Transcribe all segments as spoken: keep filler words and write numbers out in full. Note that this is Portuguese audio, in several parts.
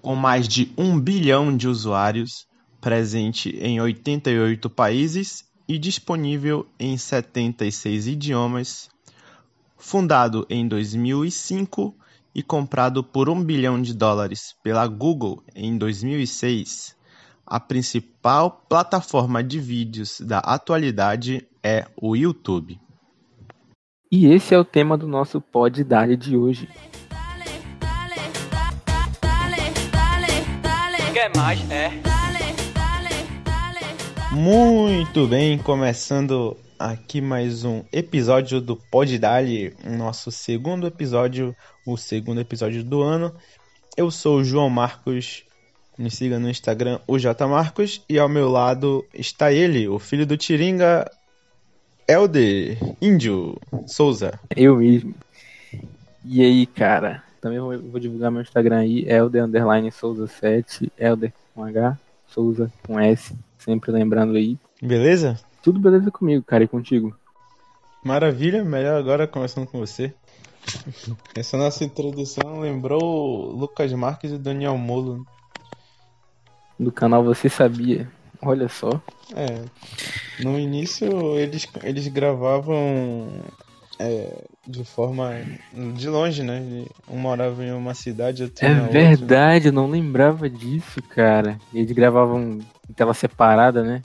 com mais de um bilhão de usuários, presente em oitenta e oito países e disponível em setenta e seis idiomas, fundado em dois mil e cinco e comprado por um bilhão de dólares pela Google em dois mil e seis, a principal plataforma de vídeos da atualidade é o YouTube. E esse é o tema do nosso PodDalle de hoje. Quer mais? É. Muito bem, começando aqui mais um episódio do PodDalle, nosso segundo episódio, o segundo episódio do ano. Eu sou o João Marcos, me siga no Instagram, o J Marcos, e ao meu lado está ele, o filho do Tiringa, Elde Índio Souza. Eu mesmo. E aí, cara? Também vou, vou divulgar meu Instagram aí, Elde Souza sete, Elde com H, Souza com S, sempre lembrando aí. Beleza? Tudo beleza comigo, cara, e contigo? Maravilha, melhor agora começando com você. Essa nossa introdução lembrou Lucas Marques e Daniel Molo. Do canal Você Sabia. Olha só. É, no início eles, eles gravavam é, de forma de longe, né? Um morava em uma cidade, outro na outra. É verdade, eu não lembrava disso, cara. Eles gravavam em tela separada, né?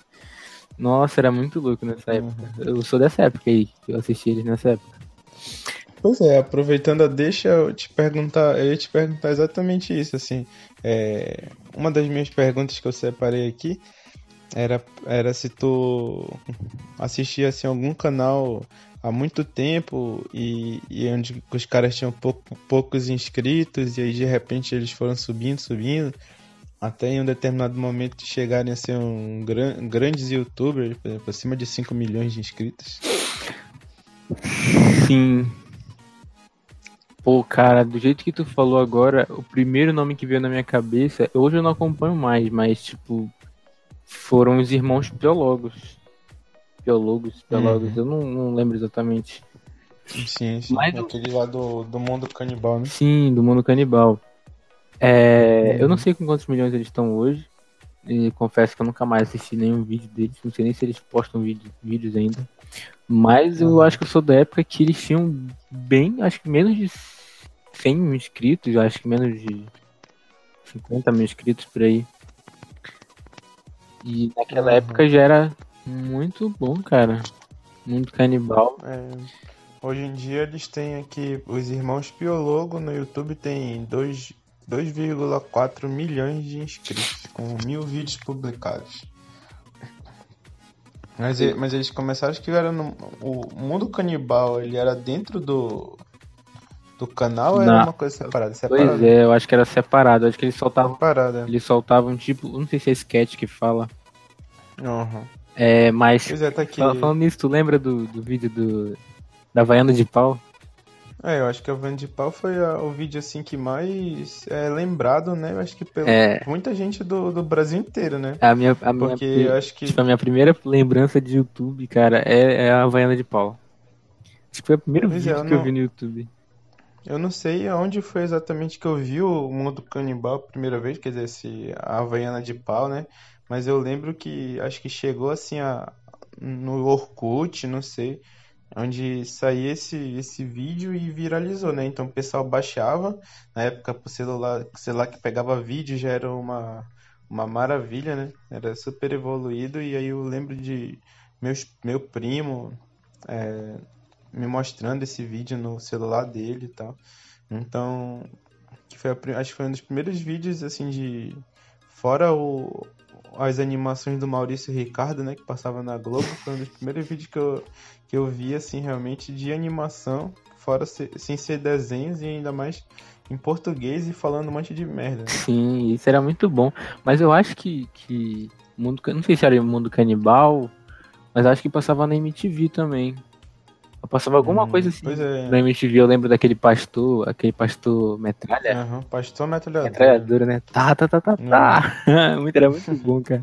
Nossa, era muito louco nessa época. Uhum. Eu sou dessa época aí, eu assisti eles nessa época. Pois é, aproveitando a deixa, eu, te perguntar, eu ia te perguntar exatamente isso, assim. É, uma das minhas perguntas que eu separei aqui Era, era se tu assistia assim, algum canal há muito tempo e, e onde os caras tinham pou, poucos inscritos e aí de repente eles foram subindo, subindo, até em um determinado momento chegarem a ser um gran, grandes youtubers, por exemplo, acima de cinco milhões de inscritos. Sim. Pô, cara, do jeito que tu falou agora, o primeiro nome que veio na minha cabeça, hoje eu não acompanho mais, mas tipo... Foram os irmãos Piologos. Piologos, Piologos, uhum. eu não, não lembro exatamente. Sim, sim. Mas aquele eu... lá do, do Mundo Canibal, né? Sim, do Mundo Canibal. É, uhum. Eu não sei com quantos milhões eles estão hoje. E confesso que eu nunca mais assisti nenhum vídeo deles. Não sei nem se eles postam vídeo, vídeos ainda. Mas uhum. eu acho que eu sou da época que eles tinham bem, acho que menos de cem mil inscritos. Acho que menos de cinquenta mil inscritos por aí. E naquela uhum. época já era muito bom, cara. Muito canibal. É, hoje em dia eles têm aqui, os irmãos Piologo no YouTube tem dois vírgula quatro milhões de inscritos, com mil vídeos publicados. Mas, mas eles começaram, acho que era no, o Mundo Canibal, ele era dentro do, do canal ou era uma coisa separada? separada? Pois é, eu acho que era separado. Eu acho que eles soltavam. Separado, é. Eles soltavam tipo. Não sei se é sketch que fala. Uhum. É, mas. Pois é, tá aqui. Falando nisso, tu lembra do, do vídeo do. Da Havaiana de Pau? É, eu acho que a Havaiana de Pau foi a, o vídeo assim que mais é lembrado, né? Eu acho que pela é. muita gente do, do Brasil inteiro, né? A minha, a Porque minha, eu acho que. Tipo, a minha primeira lembrança de YouTube, cara, é, é a Havaiana de Pau. Acho que foi o primeiro pois vídeo é, eu que não... eu vi no YouTube. Eu não sei aonde foi exatamente que eu vi o Mundo Canibal a primeira vez, quer dizer, esse, a Havaiana de Pau, né? Mas eu lembro que acho que chegou assim a, no Orkut, não sei, onde saía esse, esse vídeo e viralizou, né? Então o pessoal baixava, na época pro celular, celular que pegava vídeo já era uma, uma maravilha, né? Era super evoluído e aí eu lembro de meus, meu primo... É, me mostrando esse vídeo no celular dele e tal. Então, que foi a, acho que foi um dos primeiros vídeos, assim, de... Fora o, as animações do Maurício Ricardo, né, que passava na Globo, foi um dos primeiros vídeos que eu, que eu vi, assim, realmente, de animação, fora se, sem ser desenhos e ainda mais em português e falando um monte de merda. Né? Sim, isso era muito bom. Mas eu acho que... que mundo, não sei se era o Mundo Canibal, mas acho que passava na M T V também. Eu passava alguma hum, coisa assim é. na M T V, eu lembro daquele pastor, aquele pastor metralha. Uhum, pastor metralhador. Metralhadora, né? Tá, tá, tá, tá, tá. Era muito bom, cara.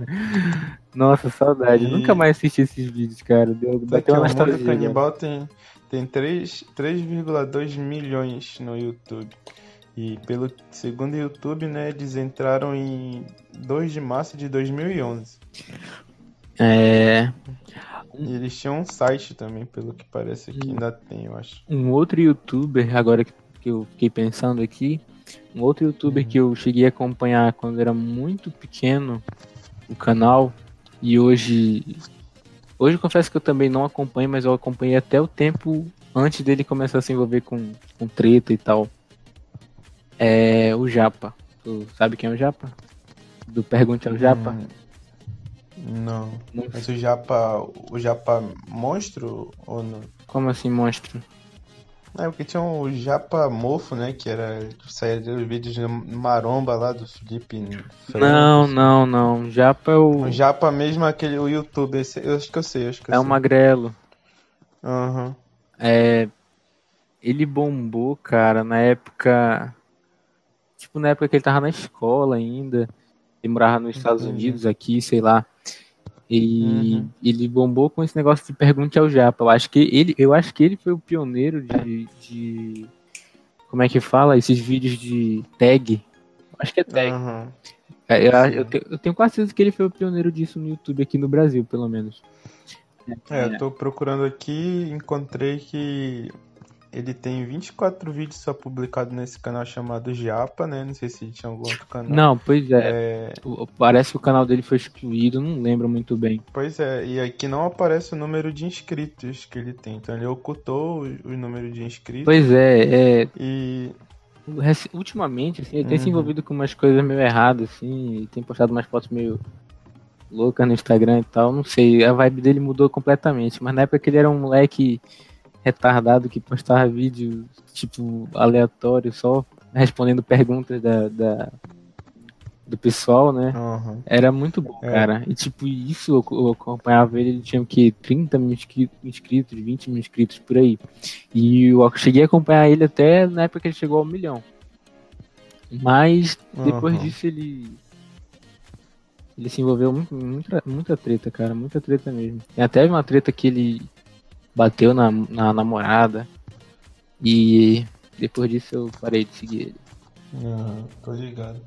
Nossa, saudade. E... Nunca mais assisti esses vídeos, cara. Deu, bateu uma nostalgia. O Mundo Canibal tem, tem três vírgula dois milhões no YouTube. E pelo segundo o YouTube, né, eles entraram em dois de março de dois mil e onze. É... E eles tinham um site também, pelo que parece que ainda tem, eu acho. Um outro YouTuber, agora que eu fiquei pensando aqui, um outro YouTuber uhum. que eu cheguei a acompanhar quando era muito pequeno, o canal, e hoje... Hoje eu confesso que eu também não acompanho, mas eu acompanhei até o tempo antes dele começar a se envolver com, com treta e tal. É o Japa. Tu sabe quem é o Japa? Do Pergunte ao Japa? Hum, não. não. Mas o Japa... O Japa monstro ou não? Como assim monstro? É, porque tinha o um Japa mofo, né? Que era... Que saía dos vídeos de maromba lá do Felipe Neto. Não, não, não. Japa é o... O Japa mesmo é aquele... O YouTube. Esse, eu acho que eu sei, acho que eu É sei. O magrelo. Aham. Uhum. É... Ele bombou, cara, na época... Tipo, na época que ele tava na escola ainda, ele morava nos Estados uhum. Unidos, aqui, sei lá. E uhum. ele bombou com esse negócio de Pergunte ao Japa. Eu acho que ele, eu acho que ele foi o pioneiro de, de... Como é que fala? Esses vídeos de tag. Eu acho que é tag. Uhum. Eu, eu, tenho, eu tenho quase certeza que ele foi o pioneiro disso no YouTube, aqui no Brasil, pelo menos. É, eu tô procurando aqui, encontrei que... Ele tem vinte e quatro vídeos só publicados nesse canal chamado Japa, né? Não sei se tinha algum outro canal. Não, pois é. é... Parece que o canal dele foi excluído, não lembro muito bem. Pois é, e aqui não aparece o número de inscritos que ele tem. Então ele ocultou o número de inscritos. Pois é, é... E... Ultimamente, assim, ele tem uhum. se envolvido com umas coisas meio erradas, assim. Ele tem postado umas fotos meio loucas no Instagram e tal. Não sei, a vibe dele mudou completamente. Mas na época que ele era um moleque... retardado que postava vídeo tipo aleatório, só respondendo perguntas da, da do pessoal, né? Uhum. Era muito bom, é. cara. E tipo, isso eu, eu acompanhava ele, ele tinha o quê? trinta mil inscritos, vinte mil inscritos por aí. E eu cheguei a acompanhar ele até na época que ele chegou ao milhão. Mas depois uhum. disso ele ele se envolveu muito, muita, muita treta, cara, muita treta mesmo. Tem até uma treta que ele bateu na, na namorada. E depois disso eu parei de seguir ele. Ah, tô ligado.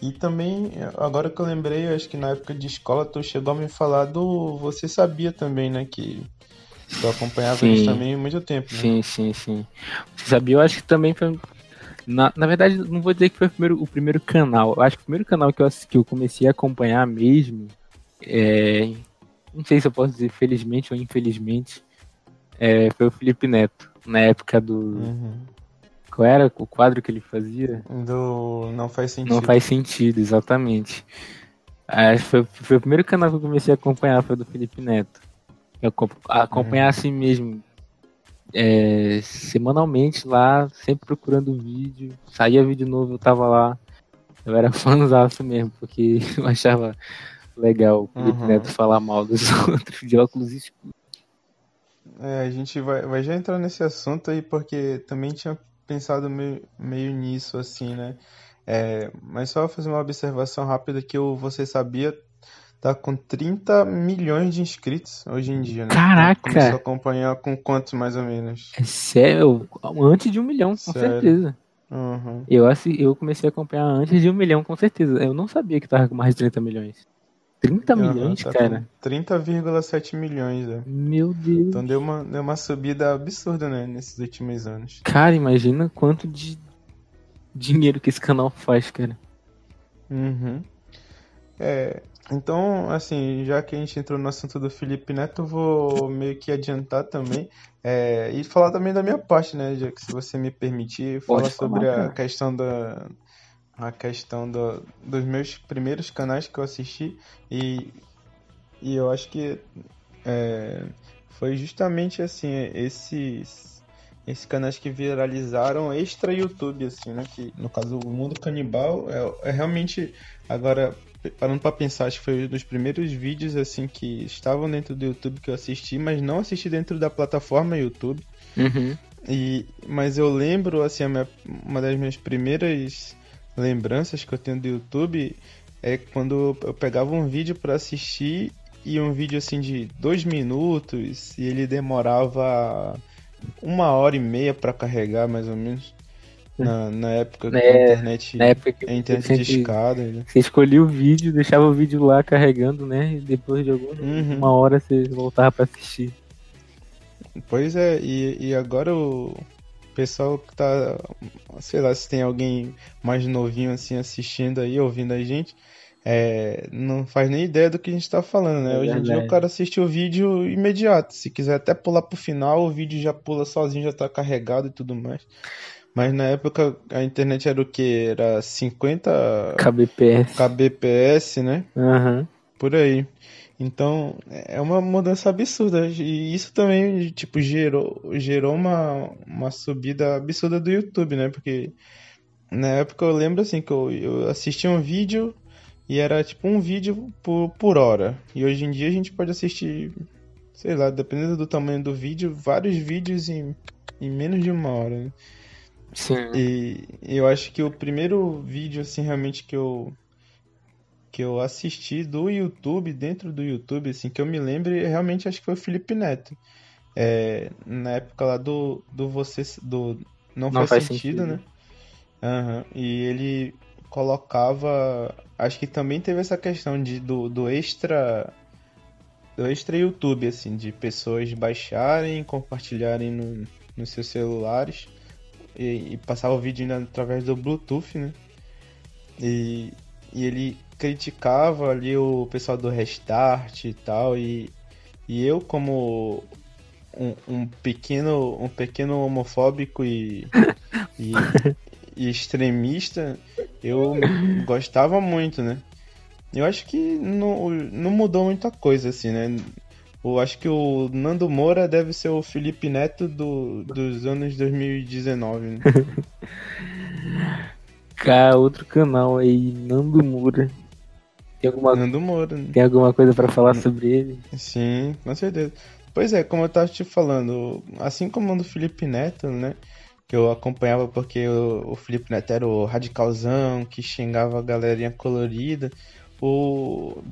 E também, agora que eu lembrei, acho que na época de escola tu chegou a me falar do Você Sabia também, né? Que tu acompanhava sim. eles também há muito tempo, né? Sim, sim, sim. Você Sabia, eu acho que também foi... Na, na verdade, não vou dizer que foi o primeiro, o primeiro canal. Eu acho que o primeiro canal que eu, que eu comecei a acompanhar mesmo... É... Não sei se eu posso dizer felizmente ou infelizmente... É, foi o Felipe Neto, na época do... Uhum. Qual era o quadro que ele fazia? Do Não Faz Sentido. Não Faz Sentido, exatamente. Ah, foi, foi o primeiro canal que eu comecei a acompanhar, foi do Felipe Neto. Eu acompanhar uhum. assim mesmo, é, semanalmente lá, sempre procurando vídeo. Saía vídeo novo, eu tava lá. Eu era fãzaço mesmo, porque eu achava legal o Felipe uhum. Neto falar mal dos outros, de óculos escuros. É, a gente vai, vai já entrar nesse assunto aí, porque também tinha pensado meio, meio nisso, assim, né? É, mas só fazer uma observação rápida que o Você Sabia tá com trinta milhões de inscritos hoje em dia, né? Caraca! Começou a acompanhar com quantos, mais ou menos? É sério? Antes de um milhão, com sério? Certeza. Uhum. Eu, eu comecei a acompanhar antes de um milhão, com certeza. Eu não sabia que tava com mais de trinta milhões. trinta uhum, milhões, tá, cara? trinta vírgula sete milhões, né? Meu Deus. Então deu uma, deu uma subida absurda, né? Nesses últimos anos. Cara, imagina quanto de dinheiro que esse canal faz, cara. Uhum. É, então, assim, já que a gente entrou no assunto do Felipe Neto, eu vou meio que adiantar também. É, e falar também da minha parte, né? Já que se você me permitir, falar sobre a questão da... a questão do, dos meus primeiros canais que eu assisti e, e eu acho que é, foi justamente assim, esses, esses canais que viralizaram extra YouTube, assim, né, que no caso o Mundo Canibal é, é realmente, agora parando pra pensar, acho que foi um dos primeiros vídeos assim que estavam dentro do YouTube que eu assisti, mas não assisti dentro da plataforma YouTube. Uhum. E, mas eu lembro, assim, a minha, uma das minhas primeiras lembranças que eu tenho do YouTube é quando eu pegava um vídeo pra assistir e um vídeo assim de dois minutos e ele demorava uma hora e meia pra carregar mais ou menos. Na, na época que é, a internet, na época que a internet discada, né? Você escolhia o vídeo, deixava o vídeo lá carregando, né? E depois de alguma uhum. hora você voltava pra assistir. Pois é, e, e agora o pessoal que tá, sei lá, se tem alguém mais novinho assim assistindo aí, ouvindo a gente, é, não faz nem ideia do que a gente tá falando, né? É, hoje em dia o cara assiste o vídeo imediato, se quiser até pular pro final, o vídeo já pula sozinho, já tá carregado e tudo mais. Mas na época a internet era o quê? Era cinquenta K B P S, K B P S, né? Uhum. Por aí. Então é uma mudança absurda. E isso também tipo, gerou, gerou uma, uma subida absurda do YouTube, né? Porque na época eu lembro assim, que eu, eu assistia um vídeo e era tipo um vídeo por, por hora. E hoje em dia a gente pode assistir, sei lá, dependendo do tamanho do vídeo, vários vídeos em, em menos de uma hora, né? Sim. E eu acho que o primeiro vídeo assim realmente que eu que eu assisti do YouTube, dentro do YouTube, assim, que eu me lembro, realmente acho que foi o Felipe Neto. É, na época lá do do você do Não, Não Faz Sentido, sentido. Né? Uhum. E ele colocava, acho que também teve essa questão de do, do extra do extra YouTube, assim, de pessoas baixarem, compartilharem no, nos seus celulares. E, e passava o vídeo ainda através do Bluetooth, né? E, e ele criticava ali o pessoal do Restart e tal. E, e eu, como um, um, pequeno, um pequeno homofóbico e, e, e extremista, eu gostava muito, né? Eu acho que não, não mudou muita coisa, assim, né? Eu acho que o Nando Moura deve ser o Felipe Neto do, dos anos dois mil e dezenove, né? Cara, outro canal aí, Nando Moura. Tem alguma, Nando Moura, né? Tem alguma coisa pra falar sobre ele? Sim, com certeza. Pois é, como eu tava te falando, assim como o do Felipe Neto, né? Que eu acompanhava porque o, o Felipe Neto era o radicalzão, que xingava a galerinha colorida. O,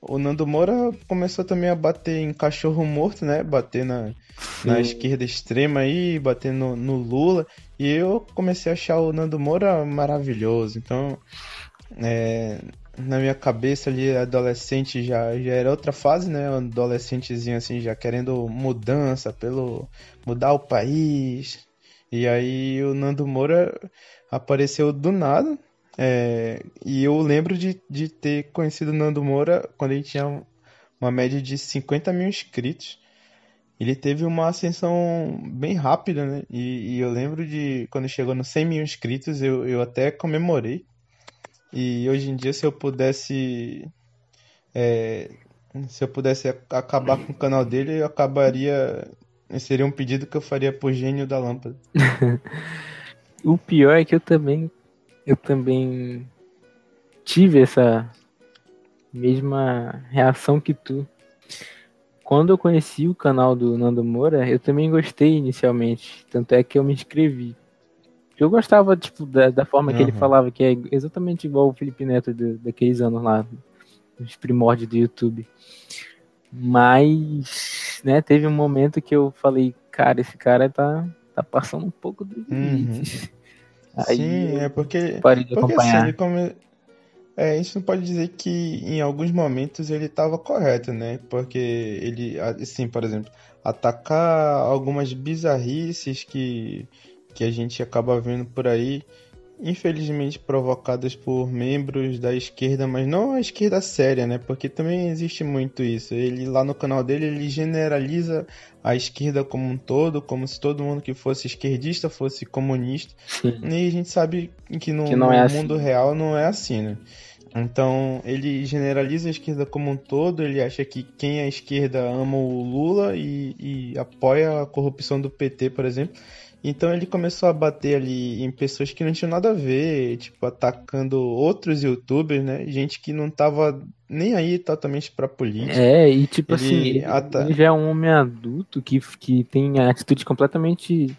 o Nando Moura começou também a bater em cachorro morto, né? Bater na, na esquerda extrema aí, bater no, no Lula. E eu comecei a achar o Nando Moura maravilhoso. Então, é, na minha cabeça ali, adolescente já, já era outra fase, né? Adolescentezinho assim, já querendo mudança, pelo mudar o país. E aí o Nando Moura apareceu do nada. É, e eu lembro de, de ter conhecido o Nando Moura quando ele tinha uma média de cinquenta mil inscritos. Ele teve uma ascensão bem rápida, né? E, e eu lembro de quando chegou nos cem mil inscritos, eu, eu até comemorei. E hoje em dia, se eu pudesse, é, se eu pudesse acabar com o canal dele, eu acabaria... Seria um pedido que eu faria pro gênio da lâmpada. O pior é que eu também... Eu também tive essa mesma reação que tu. Quando eu conheci o canal do Nando Moura, eu também gostei inicialmente. Tanto é que eu me inscrevi. Eu gostava tipo, da, da forma uhum. que ele falava, que é exatamente igual o Felipe Neto de, daqueles anos lá, os primórdios do YouTube. Mas, né, teve um momento que eu falei, cara, esse cara tá, tá passando um pouco dos limites. Uhum. Aí sim, é porque, porque assim, ele come... é, a gente não pode dizer que em alguns momentos ele estava correto, né? Porque ele, assim, por exemplo, atacar algumas bizarrices que, que a gente acaba vendo por aí, infelizmente provocadas por membros da esquerda, mas não a esquerda séria, né? Porque também existe muito isso. Ele, lá no canal dele, ele generaliza a esquerda como um todo, como se todo mundo que fosse esquerdista fosse comunista. Sim. E a gente sabe que no, que não é no assim. Mundo real não é assim, né? Então, ele generaliza a esquerda como um todo, ele acha que quem é esquerda ama o Lula e, e apoia a corrupção do P T, por exemplo. Então ele começou a bater ali em pessoas que não tinham nada a ver, tipo, atacando outros youtubers, né? Gente que não tava nem aí totalmente pra política. É, e tipo ele, assim, ele, ata... ele já é um homem adulto que, que tem atitude completamente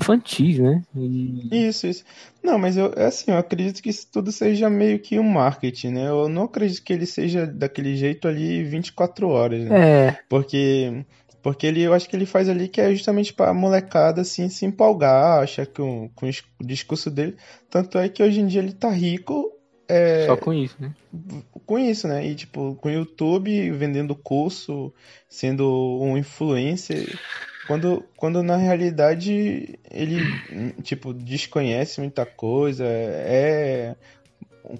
infantil, né? E... Isso, isso. Não, mas eu, é assim, eu acredito que isso tudo seja meio que um marketing, né? Eu não acredito que ele seja daquele jeito ali vinte e quatro horas, né? É. Porque... Porque ele, eu acho que ele faz ali que é justamente pra molecada, assim, se empolgar, achar que um, com o discurso dele. Tanto é que hoje em dia ele tá rico... É, só com isso, né? Com isso, né? E, tipo, com o YouTube, vendendo curso, sendo um influencer... Quando, quando na realidade ele, tipo, desconhece muita coisa, é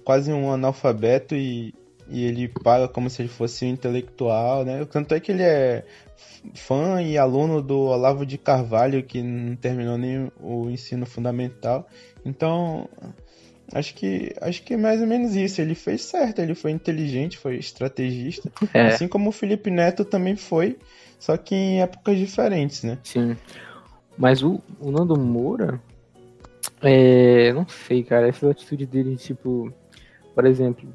quase um analfabeto e, e ele paga como se ele fosse um intelectual, né? Tanto é que ele é fã e aluno do Olavo de Carvalho, que não terminou nem o ensino fundamental. Então, acho que, acho que é mais ou menos isso. Ele fez certo, ele foi inteligente, foi estrategista. É. Assim como o Felipe Neto também foi. Só que em épocas diferentes, né? Sim. Mas o, o Nando Moura... É... Não sei, cara. Essa atitude dele, tipo... Por exemplo...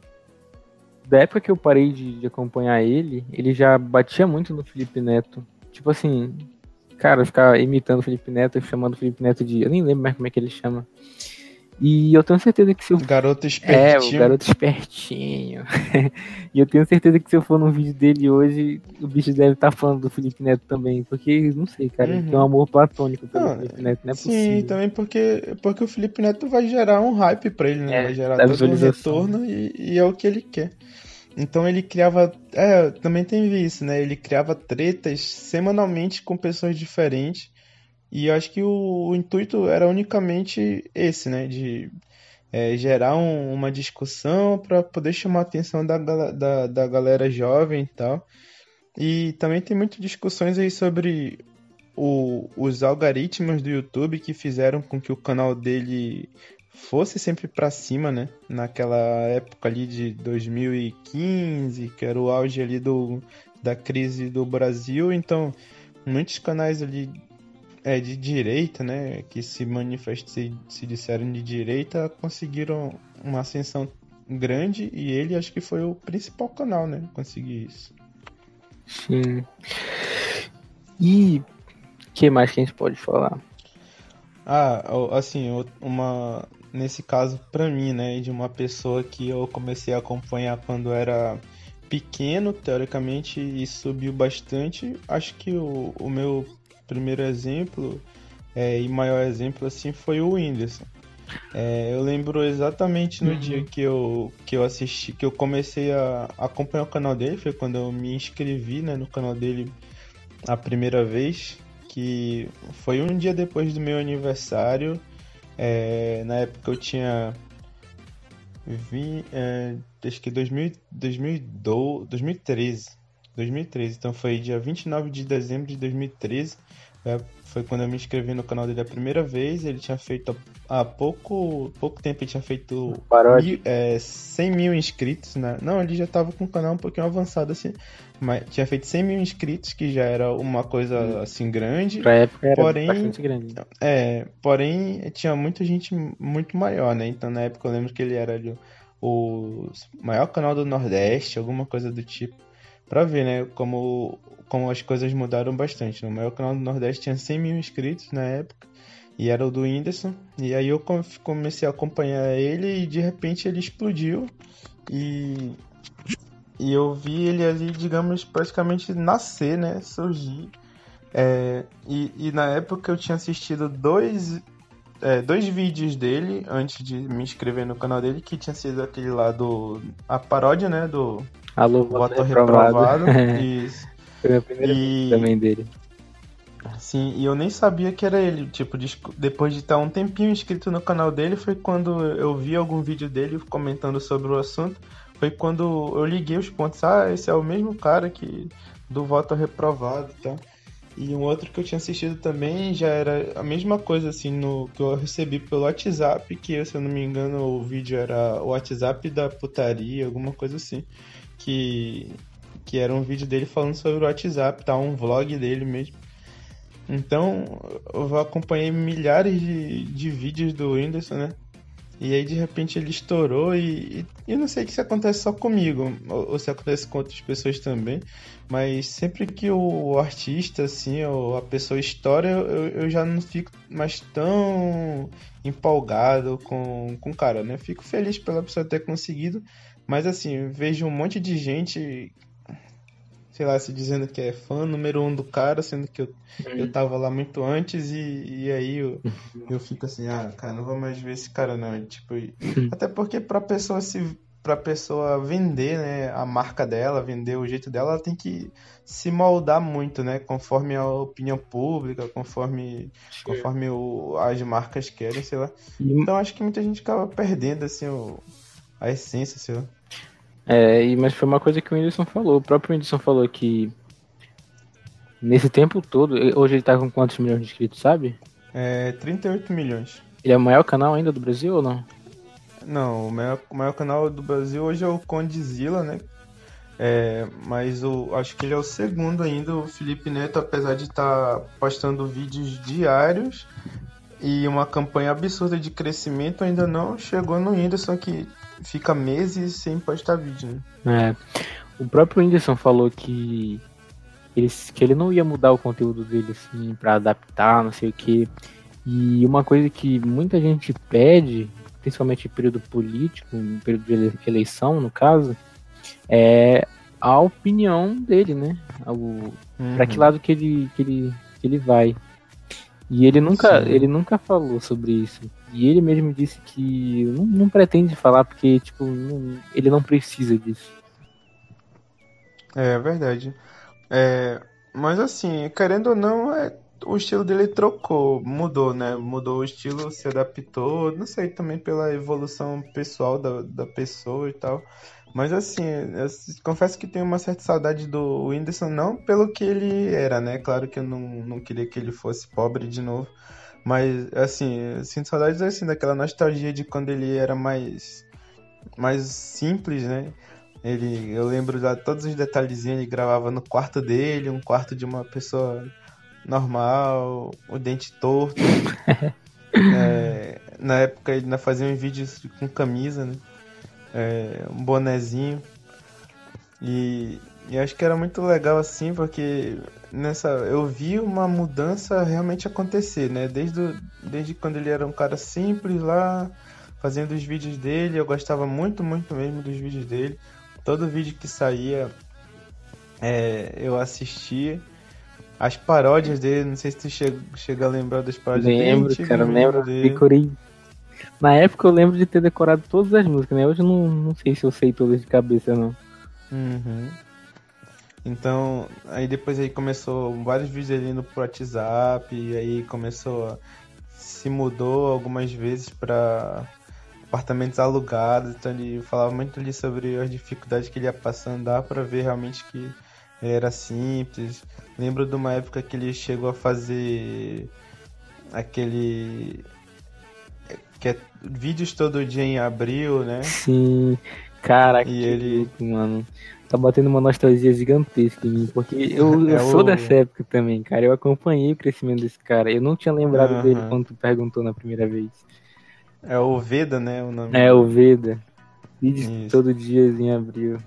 Da época que eu parei de, de acompanhar ele... Ele já batia muito no Felipe Neto. Tipo assim... Cara, ficar imitando o Felipe Neto... Chamando o Felipe Neto de... Eu nem lembro mais como é que ele chama. E eu tenho certeza que se eu... Garoto espertinho. É, o garoto espertinho. E eu tenho certeza que se eu for num vídeo dele hoje, o bicho deve estar falando do Felipe Neto também. Porque, não sei, cara, uhum. Ele tem um amor platônico pelo não, Felipe Neto, não é sim, possível. Sim, também porque, porque o Felipe Neto vai gerar um hype pra ele, né? É, vai gerar todo um retorno e, e é o que ele quer. Então ele criava... É, também teve isso, né? Ele criava tretas semanalmente com pessoas diferentes. E eu acho que o, o intuito era unicamente esse, né? De é, gerar um, uma discussão para poder chamar a atenção da, da, da galera jovem e tal. E também tem muitas discussões aí sobre o, os algoritmos do YouTube que fizeram com que o canal dele fosse sempre para cima, né? Naquela época ali de dois mil e quinze, que era o auge ali do, da crise do Brasil. Então, muitos canais ali... É, de direita, né, que se manifestam, se, se disseram de direita, conseguiram uma ascensão grande e ele acho que foi o principal canal, né, conseguir isso. Sim. E o que mais que a gente pode falar? Ah, assim, uma, nesse caso, pra mim, né, de uma pessoa que eu comecei a acompanhar quando era... pequeno, teoricamente, e subiu bastante, acho que o, o meu... primeiro exemplo é, e maior exemplo assim foi o Whindersson. É, eu lembro exatamente no uhum. dia que eu, que eu assisti, que eu comecei a acompanhar o canal dele, foi quando eu me inscrevi, né, no canal dele a primeira vez, que foi um dia depois do meu aniversário. É, na época eu tinha vi, é, acho que dois mil, dois mil e doze, dois mil e treze. Então foi dia vinte e nove de dezembro de dois mil e treze, foi quando eu me inscrevi no canal dele a primeira vez. Ele tinha feito, há pouco, pouco tempo, ele tinha feito mil, é, cem mil inscritos, né? Não, ele já estava com o canal um pouquinho avançado, assim, mas tinha feito cem mil inscritos, que já era uma coisa, assim, grande. Pra época era porém, bastante grande. É, porém, tinha muita gente muito maior, né? Então, na época, eu lembro que ele era ali, o maior canal do Nordeste, alguma coisa do tipo. Pra ver, né, como, como as coisas mudaram bastante. O maior canal do Nordeste tinha cem mil inscritos na época, e era o do Whindersson. E aí eu comecei a acompanhar ele e de repente ele explodiu. E, e eu vi ele ali, digamos, praticamente nascer, né, surgir. É, e, e na época eu tinha assistido dois, é, dois vídeos dele, antes de me inscrever no canal dele, que tinha sido aquele lá do... A paródia, né, do... Alô, voto reprovado. reprovado. Isso. Foi a primeira e... também dele. Sim, e eu nem sabia que era ele. Tipo, depois de estar um tempinho inscrito no canal dele, foi quando eu vi algum vídeo dele comentando sobre o assunto. Foi quando eu liguei os pontos. Ah, esse é o mesmo cara que do voto reprovado, tá? E um outro que eu tinha assistido também já era a mesma coisa, assim, no... que eu recebi pelo WhatsApp, que, se eu não me engano, o vídeo era o WhatsApp da putaria, alguma coisa assim. Que, que era um vídeo dele falando sobre o WhatsApp, tá? Um vlog dele mesmo. Então, eu acompanhei milhares de, de vídeos do Whindersson, né? E aí, de repente, ele estourou e, e eu não sei se acontece só comigo, ou, ou se acontece com outras pessoas também, mas sempre que o, o artista, assim, ou a pessoa estoura, eu, eu já não fico mais tão empolgado com, com o cara, né? Fico feliz pela pessoa ter conseguido, mas assim, eu vejo um monte de gente sei lá, se dizendo que é fã número um do cara, sendo que eu, eu tava lá muito antes, e, e aí eu, eu fico assim, ah, cara, não vou mais ver esse cara não, e, tipo, até porque pra pessoa se... pra pessoa vender, né, a marca dela, vender o jeito dela, ela tem que se moldar muito, né, conforme a opinião pública, conforme, conforme o, as marcas querem, sei lá. Então acho que muita gente acaba perdendo, assim, o, a essência, sei lá. É, e, mas foi uma coisa que o Whindersson falou, o próprio Whindersson falou que nesse tempo todo, hoje ele tá com quantos milhões de inscritos, sabe? É, trinta e oito milhões. Ele é o maior canal ainda do Brasil ou não? Não, o maior, o maior canal do Brasil hoje é o Kondzilla, né? É, mas o, acho que ele é o segundo ainda, o Felipe Neto, apesar de estar tá postando vídeos diários e uma campanha absurda de crescimento, ainda não chegou no Whindersson, que fica meses sem postar vídeo, né? É, o próprio Whindersson falou que ele, que ele não ia mudar o conteúdo dele, assim, pra adaptar, não sei o quê. E uma coisa que muita gente pede, principalmente em período político, em período de eleição, no caso, é a opinião dele, né? O, uhum. Pra que lado que ele, que ele, que ele vai. E ele nunca, ele nunca falou sobre isso. E ele mesmo disse que não, não pretende falar, porque tipo, não, ele não precisa disso. É verdade. É, mas assim, querendo ou não, é... o estilo dele trocou, mudou, né? Mudou o estilo, se adaptou, não sei, também pela evolução pessoal da, da pessoa e tal. Mas assim, eu confesso que tenho uma certa saudade do Whindersson, não pelo que ele era, né? Claro que eu não, não queria que ele fosse pobre de novo. Mas assim, eu sinto saudades assim, daquela nostalgia de quando ele era mais, mais simples, né? Ele, eu lembro de todos os detalhezinhos, ele gravava no quarto dele, um quarto de uma pessoa... normal, o dente torto. É, na época ele ainda fazia um vídeo com camisa, né? É, um bonezinho. E, e acho que era muito legal assim, porque nessa, eu vi uma mudança realmente acontecer, né? Desde, o, desde quando ele era um cara simples lá, fazendo os vídeos dele. Eu gostava muito, muito mesmo dos vídeos dele. Todo vídeo que saía, é, eu assistia. As paródias dele, não sei se tu chega, chega a lembrar das paródias dele. Lembro, cara, eu lembro dele. Decorei. Na época eu lembro de ter decorado todas as músicas, né? Hoje eu não, não sei se eu sei todas de cabeça, não. Uhum. Então, aí depois aí começou vários vídeos dele indo pro WhatsApp, e aí começou, a, se mudou algumas vezes pra apartamentos alugados, então ele falava muito ali sobre as dificuldades que ele ia passando, dá pra ver realmente que... ele era simples. Lembro de uma época que ele chegou a fazer aquele... que é... vídeos todo dia em abril, né? Sim, cara, e que ele... louco, mano. Tá batendo uma nostalgia gigantesca em mim, porque eu, eu é sou o... dessa época também, cara. Eu acompanhei o crescimento desse cara. Eu não tinha lembrado uhum. dele quando tu perguntou na primeira vez. É o Veda, né? O nome é o Veda. Vídeos Isso. todo dia em abril.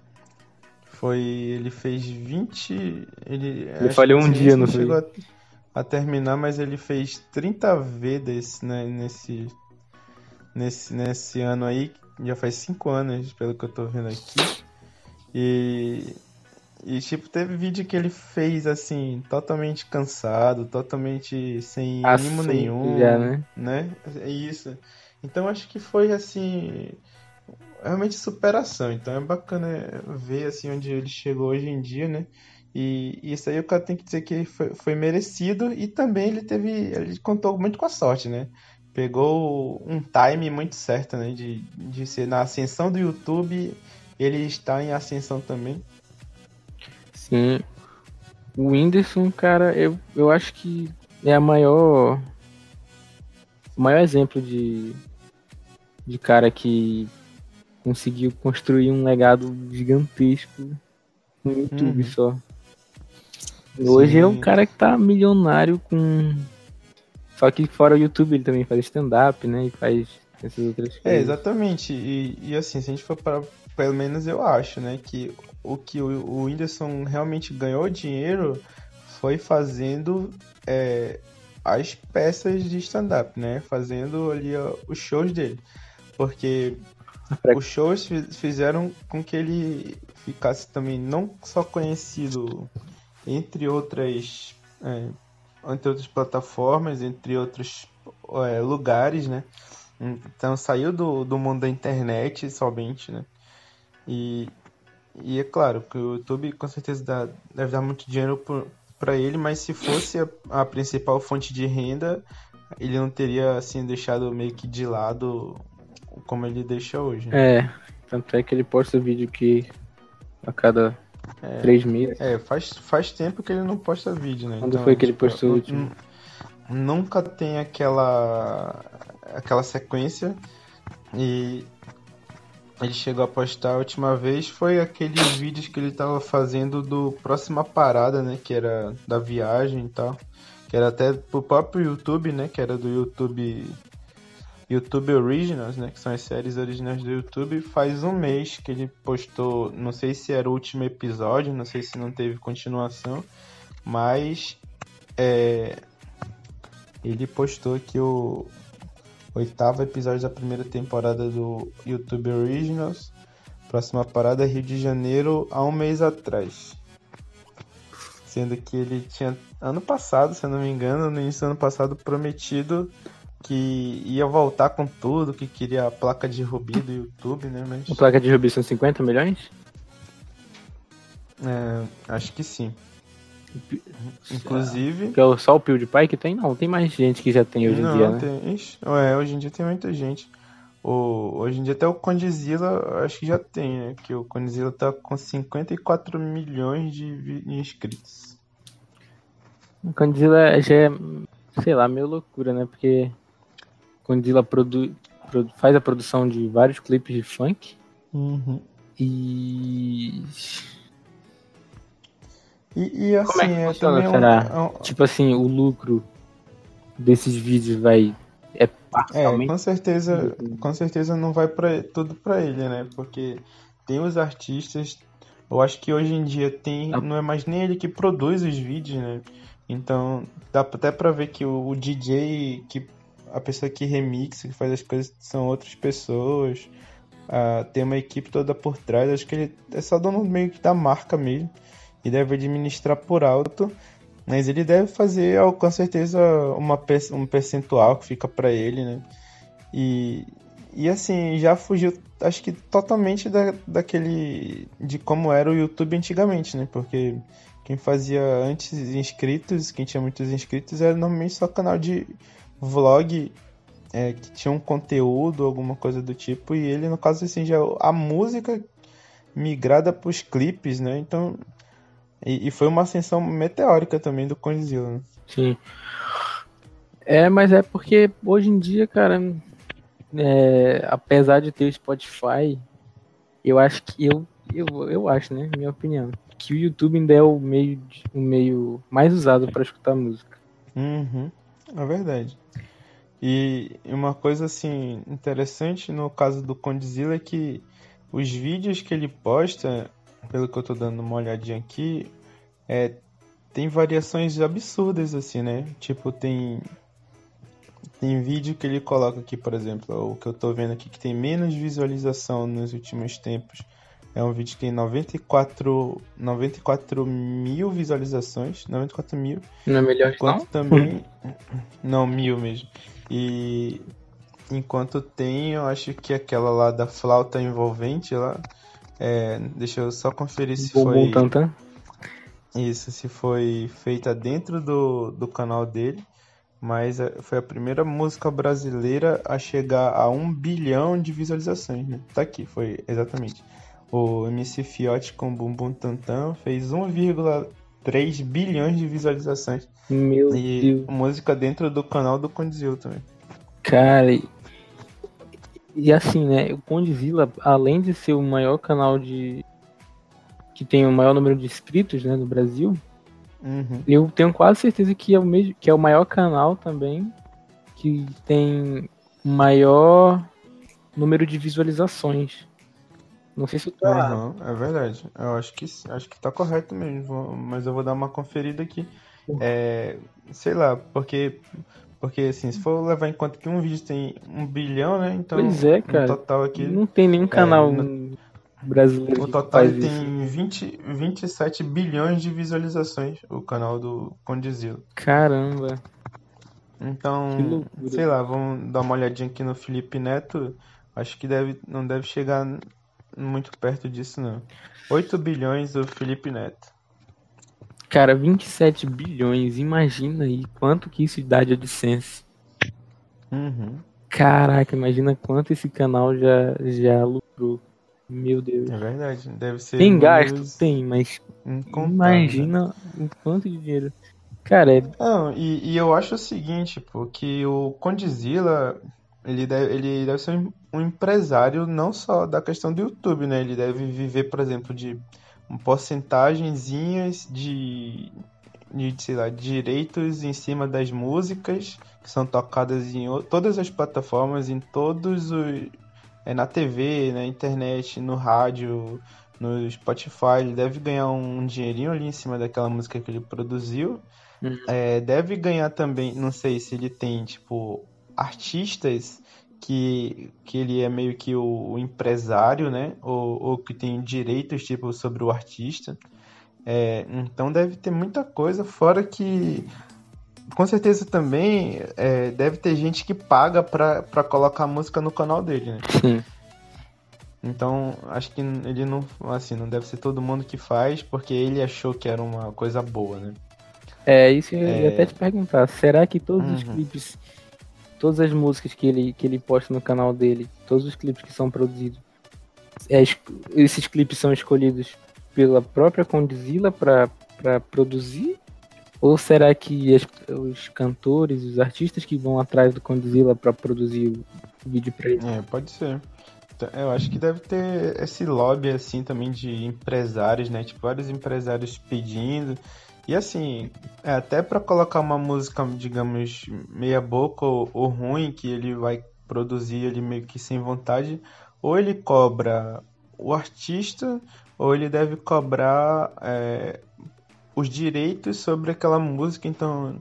Foi, ele fez vinte... Ele, ele falhou um dia, não foi? Chegou a, a terminar, mas ele fez trinta Vedas, né, nesse, nesse, nesse ano aí. Já faz cinco anos, pelo que eu tô vendo aqui. E, e, tipo, teve vídeo que ele fez, assim, totalmente cansado, totalmente sem ânimo nenhum. Já, né? né? É isso. Então, acho que foi, assim... realmente superação, então é bacana ver assim onde ele chegou hoje em dia, né? E, e isso aí o cara tem que dizer que foi, foi merecido, e também ele teve, ele contou muito com a sorte, né? Pegou um time muito certo, né? De, de ser na ascensão do YouTube, ele está em ascensão também. Sim, o Whindersson, cara, eu, eu acho que é a maior, o maior exemplo de, de cara que conseguiu construir um legado gigantesco no YouTube hum. só. Hoje Sim. é um cara que tá milionário com... Só que fora o YouTube ele também faz stand-up, né? E faz essas outras coisas. É, exatamente. E, e assim, se a gente for para... pelo menos eu acho, né? Que o que o, o Whindersson realmente ganhou dinheiro foi fazendo... é, as peças de stand-up, né? Fazendo ali ó, os shows dele. Porque... Os shows fizeram com que ele ficasse também não só conhecido entre outras, é, entre outras plataformas, entre outros é, lugares, né? Então saiu do, do mundo da internet somente, né? E, e é claro que o YouTube com certeza dá, deve dar muito dinheiro para ele, mas se fosse a, a principal fonte de renda, ele não teria assim deixado meio que de lado como ele deixa hoje, né? É, tanto é que ele posta o vídeo que a cada é, três meses. É, faz, faz tempo que ele não posta vídeo, né? Quando então, foi que ele postou o último? Nunca tem aquela, aquela sequência, e ele chegou a postar a última vez foi aqueles vídeos que ele tava fazendo do Próxima Parada, né? Que era da viagem e tal, que era até pro próprio YouTube, né? Que era do YouTube... YouTube Originals, né, que são as séries originais do YouTube. Faz um mês que ele postou, não sei se era o último episódio, não sei se não teve continuação, mas é, ele postou aqui o oitavo episódio da primeira temporada do YouTube Originals, Próxima Parada Rio de Janeiro, há um mês atrás. Sendo que ele tinha, ano passado, se eu não me engano, no início do ano passado, prometido que ia voltar com tudo, que queria a placa de rubi do YouTube, né? Mas... a placa de rubi são cinquenta milhões? É, acho que sim. Inclusive... que é só o PewDiePie que tem? Não, tem mais gente que já tem hoje em dia, né? Tem... Ixi, é, hoje em dia tem muita gente. O... Hoje em dia até o Kondzilla, acho que já tem, né? Que o Kondzilla tá com cinquenta e quatro milhões de inscritos. O Kondzilla já é... sei lá, meio loucura, né? Porque Kondzilla produ... produ... faz a produção de vários clipes de funk. Uhum. E... e... E assim... como é que funciona, é será? Um... tipo assim, o lucro desses vídeos vai... é parcialmente... é, com certeza, com certeza não vai pra... tudo pra ele, né? Porque tem os artistas... eu acho que hoje em dia tem... não é mais nem ele que produz os vídeos, né? Então, dá até pra ver que o, o D J, que a pessoa que remixa, que faz as coisas, são outras pessoas. Ah, tem uma equipe toda por trás. Acho que ele é só dono meio que da marca mesmo. E deve administrar por alto. Mas ele deve fazer, com certeza, uma, um percentual que fica pra ele, né? E, e assim, já fugiu, acho que totalmente da, daquele... de como era o YouTube antigamente, né? Porque... quem fazia antes inscritos, quem tinha muitos inscritos, era normalmente só canal de vlog, é, que tinha um conteúdo, alguma coisa do tipo. E ele, no caso, assim, já a música migrada para os clipes, né? Então, e, e foi uma ascensão meteórica também do Kondzilla, né? Sim. É, mas é porque hoje em dia, cara, é, apesar de ter o Spotify, eu acho que eu, eu, eu acho, né? Minha opinião, que o YouTube ainda é o meio, o meio mais usado para escutar música. Uhum, é verdade. E uma coisa assim interessante no caso do Kondzilla é que os vídeos que ele posta, pelo que eu tô dando uma olhadinha aqui, é, tem variações absurdas assim, né? Tipo, tem, tem vídeo que ele coloca aqui, por exemplo, o que eu tô vendo aqui que tem menos visualização nos últimos tempos. É um vídeo que tem noventa e quatro mil visualizações. noventa e quatro mil. Não é melhor enquanto não? Também... não, mil mesmo. E enquanto tem, eu acho que aquela lá da flauta envolvente lá. É... deixa eu só conferir se bom, foi... bom, tam, tam. Isso, se foi feita dentro do, do canal dele. Mas foi a primeira música brasileira a chegar a um bilhão de visualizações, né? Tá aqui, foi exatamente... o M C Fiote com Bumbum Tantão fez um vírgula três bilhões de visualizações. Meu e Deus. Música dentro do canal do Kondzilla também. Cara, e, e assim, né? O Kondzilla, além de ser o maior canal de... que tem o maior número de inscritos, né, no Brasil, uhum, eu tenho quase certeza que é o mesmo, que é o maior canal também, que tem maior número de visualizações. Não sei se eu tô errado. Não, é verdade. Eu acho que, acho que tá correto mesmo. Mas eu vou dar uma conferida aqui. É, sei lá, porque Porque, assim, se for levar em conta que um vídeo tem um bilhão, né? Então, pois é, cara. O total aqui, não tem nenhum canal é, no... brasileiro. O total que faz tem isso. vinte, vinte e sete bilhões de visualizações, o canal do Kondzilla. Caramba. Então, sei lá, vamos dar uma olhadinha aqui no Felipe Neto. Acho que deve, não deve chegar muito perto disso, não. oito bilhões o Felipe Neto. Cara, vinte e sete bilhões, imagina aí quanto que isso dá de AdSense. Uhum. Caraca, imagina quanto esse canal já, já lucrou. Meu Deus. É verdade, deve ser... Tem gasto? Tem, mas imagina o quanto de dinheiro. Cara, é... Não, e, e eu acho o seguinte, pô, que o Kondzilla, ele deve, ele deve ser um empresário não só da questão do YouTube, né? Ele deve viver, por exemplo, de... porcentagenzinhas de, de, sei lá, direitos em cima das músicas que são tocadas em o, todas as plataformas, em todos os... É, na T V, na internet, no rádio, no Spotify. Ele deve ganhar um dinheirinho ali em cima daquela música que ele produziu. Uhum. É, deve ganhar também, não sei se ele tem, tipo, artistas... Que, que ele é meio que o, o empresário, né? Ou, ou que tem direitos, tipo, sobre o artista. É, então deve ter muita coisa, fora que... Com certeza também é, deve ter gente que paga pra, pra colocar música no canal dele, né? Sim. Então, acho que ele não... Assim, não deve ser todo mundo que faz, porque ele achou que era uma coisa boa, né? É, isso eu ia é... até te perguntar. Será que todos uhum. os clipes... Todas as músicas que ele, que ele posta no canal dele, todos os clipes que são produzidos, é, esses clipes são escolhidos pela própria Kondzilla para produzir? Ou será que as, os cantores, os artistas que vão atrás do Kondzilla para produzir o vídeo para ele? É, pode ser. Eu acho que deve ter esse lobby assim também de empresários, né? Tipo, vários empresários pedindo... E assim, até pra colocar uma música, digamos, meia boca ou, ou ruim, que ele vai produzir ele meio que sem vontade, ou ele cobra o artista, ou ele deve cobrar é, os direitos sobre aquela música. Então,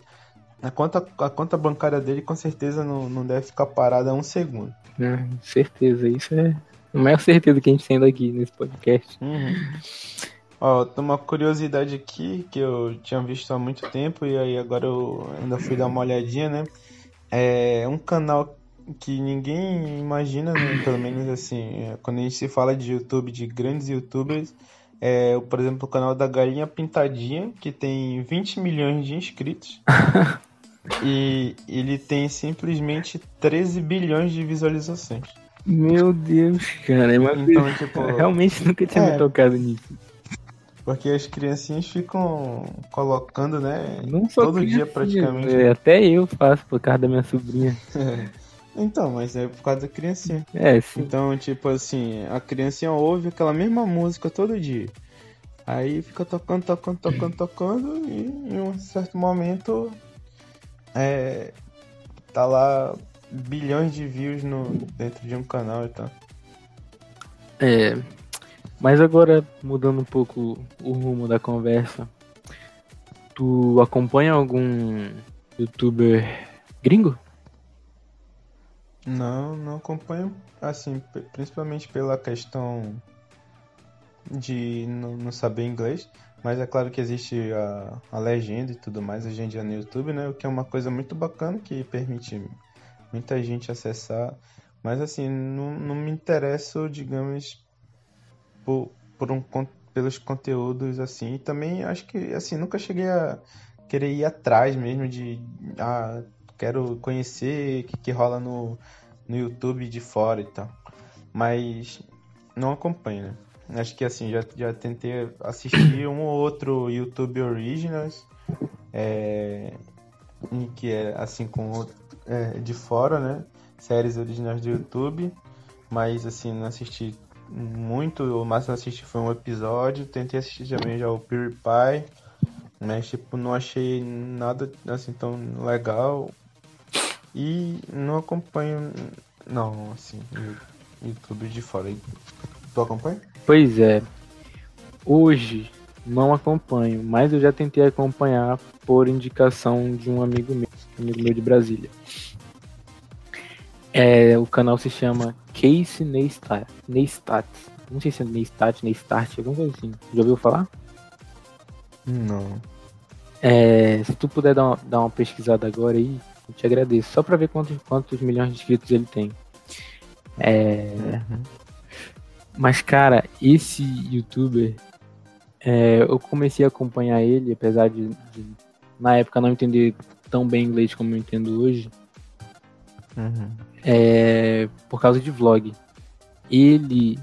a conta, a conta bancária dele com certeza não, não deve ficar parada um segundo. É, certeza, isso é a maior certeza que a gente tem aqui nesse podcast. Uhum. Ó, tem uma curiosidade aqui que eu tinha visto há muito tempo e aí agora eu ainda fui dar uma olhadinha, né? É um canal que ninguém imagina, né? Pelo menos assim, quando a gente se fala de YouTube, de grandes YouTubers, é, por exemplo, o canal da Galinha Pintadinha, que tem vinte milhões de inscritos e ele tem simplesmente treze bilhões de visualizações. Meu Deus, cara, é uma então, coisa... tipo, realmente nunca tinha é... me tocado nisso. Porque as criancinhas ficam colocando, né? Não só todo dia praticamente. É, até eu faço por causa da minha sobrinha. É. Então, mas é por causa da criancinha. É, sim. Então, tipo assim, a criancinha ouve aquela mesma música todo dia. Aí fica tocando, tocando, tocando, tocando e em um certo momento é, tá lá bilhões de views no, dentro de um canal e tal. É... Mas agora, mudando um pouco o rumo da conversa, tu acompanha algum youtuber gringo? Não, não acompanho, assim, principalmente pela questão de não, não saber inglês, mas é claro que existe a, a legenda e tudo mais hoje em dia no YouTube, né? O que é uma coisa muito bacana que permite muita gente acessar, mas assim, não, não me interesso, digamos... Por um, pelos conteúdos, assim, e também acho que, assim, nunca cheguei a querer ir atrás mesmo de, ah, quero conhecer o que, que rola no, no YouTube de fora e tal, mas não acompanho, né? Acho que, assim, já, já tentei assistir um ou outro YouTube Originals, é, que é, assim, com, é, de fora, né, séries originais do YouTube, mas, assim, não assisti muito, o máximo que assisti foi um episódio, tentei assistir também já o PewDiePie, mas tipo, não achei nada assim tão legal e não acompanho, não, assim, YouTube de fora. Tu acompanha? Pois é, hoje não acompanho, mas eu já tentei acompanhar por indicação de um amigo meu. amigo meu de Brasília. É, o canal se chama Casey Neistat, Neistat. Não sei se é Neistat, Neistat, alguma coisa assim. Já ouviu falar? Não. É, se tu puder dar uma, dar uma pesquisada agora aí, eu te agradeço. Só pra ver quantos, quantos milhões de inscritos ele tem. É... Uhum. Mas, cara, esse youtuber, é, eu comecei a acompanhar ele, apesar de, de, na época, não entender tão bem inglês como eu entendo hoje. Uhum. É, por causa de vlog. Ele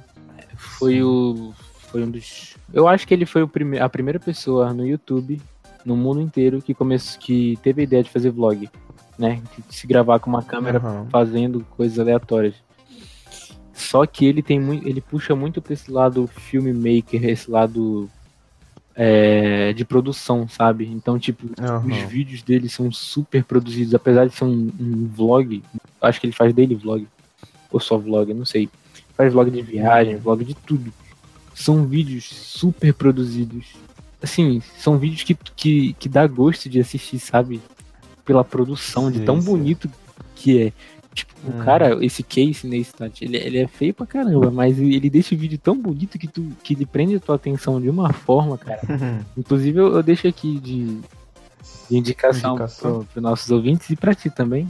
foi, o, foi um dos... Eu acho que ele foi o prime, a primeira pessoa no YouTube, no mundo inteiro, que, comece, que teve a ideia de fazer vlog, né? De se gravar com uma câmera, uhum, fazendo coisas aleatórias. Só que ele tem muito, ele puxa muito pra esse lado filmmaker, esse lado é, de produção, sabe? Então, tipo, uhum, os vídeos dele são super produzidos, apesar de ser um, um vlog, acho que ele faz daily vlog, ou só vlog, não sei. Faz vlog de viagem, vlog de tudo. São vídeos super produzidos. Assim, são vídeos que, que, que dá gosto de assistir, sabe? Pela produção, sim, de tão sim. bonito que é. Tipo, o ah. cara, esse Casey Neistat, ele, ele é feio pra caramba, mas ele deixa o vídeo tão bonito que, tu, que ele prende a tua atenção de uma forma, cara. Inclusive, eu, eu deixo aqui de, de indicação, indicação. Para os nossos ouvintes e pra ti também.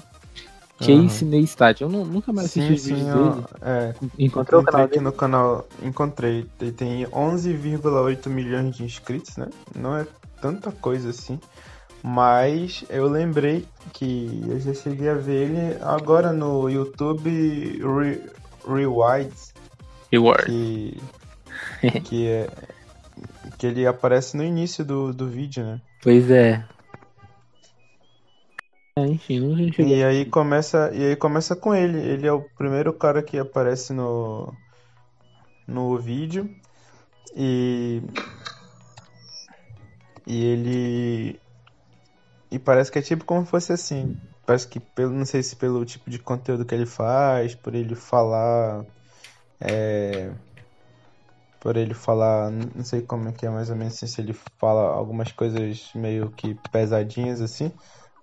Casey uhum. Neistat. Eu não, nunca mais assisti sim, os vídeos senhor. dele. É, encontrei o canal aqui dele. no canal. Encontrei. Ele tem onze vírgula oito milhões de inscritos, né? Não é tanta coisa assim. Mas eu lembrei que eu já cheguei a ver ele agora no YouTube Re- Rewind, Reward. Que, que, é, que ele aparece no início do, do vídeo, né? Pois é. é enfim, não cheguei. E aí começa, e aí começa com ele. Ele é o primeiro cara que aparece no, no vídeo. E, e ele... E parece que é tipo como fosse assim. Parece que, pelo, não sei se pelo tipo de conteúdo que ele faz, por ele falar... É, por ele falar... Não sei como é que é mais ou menos assim, se ele fala algumas coisas meio que pesadinhas assim.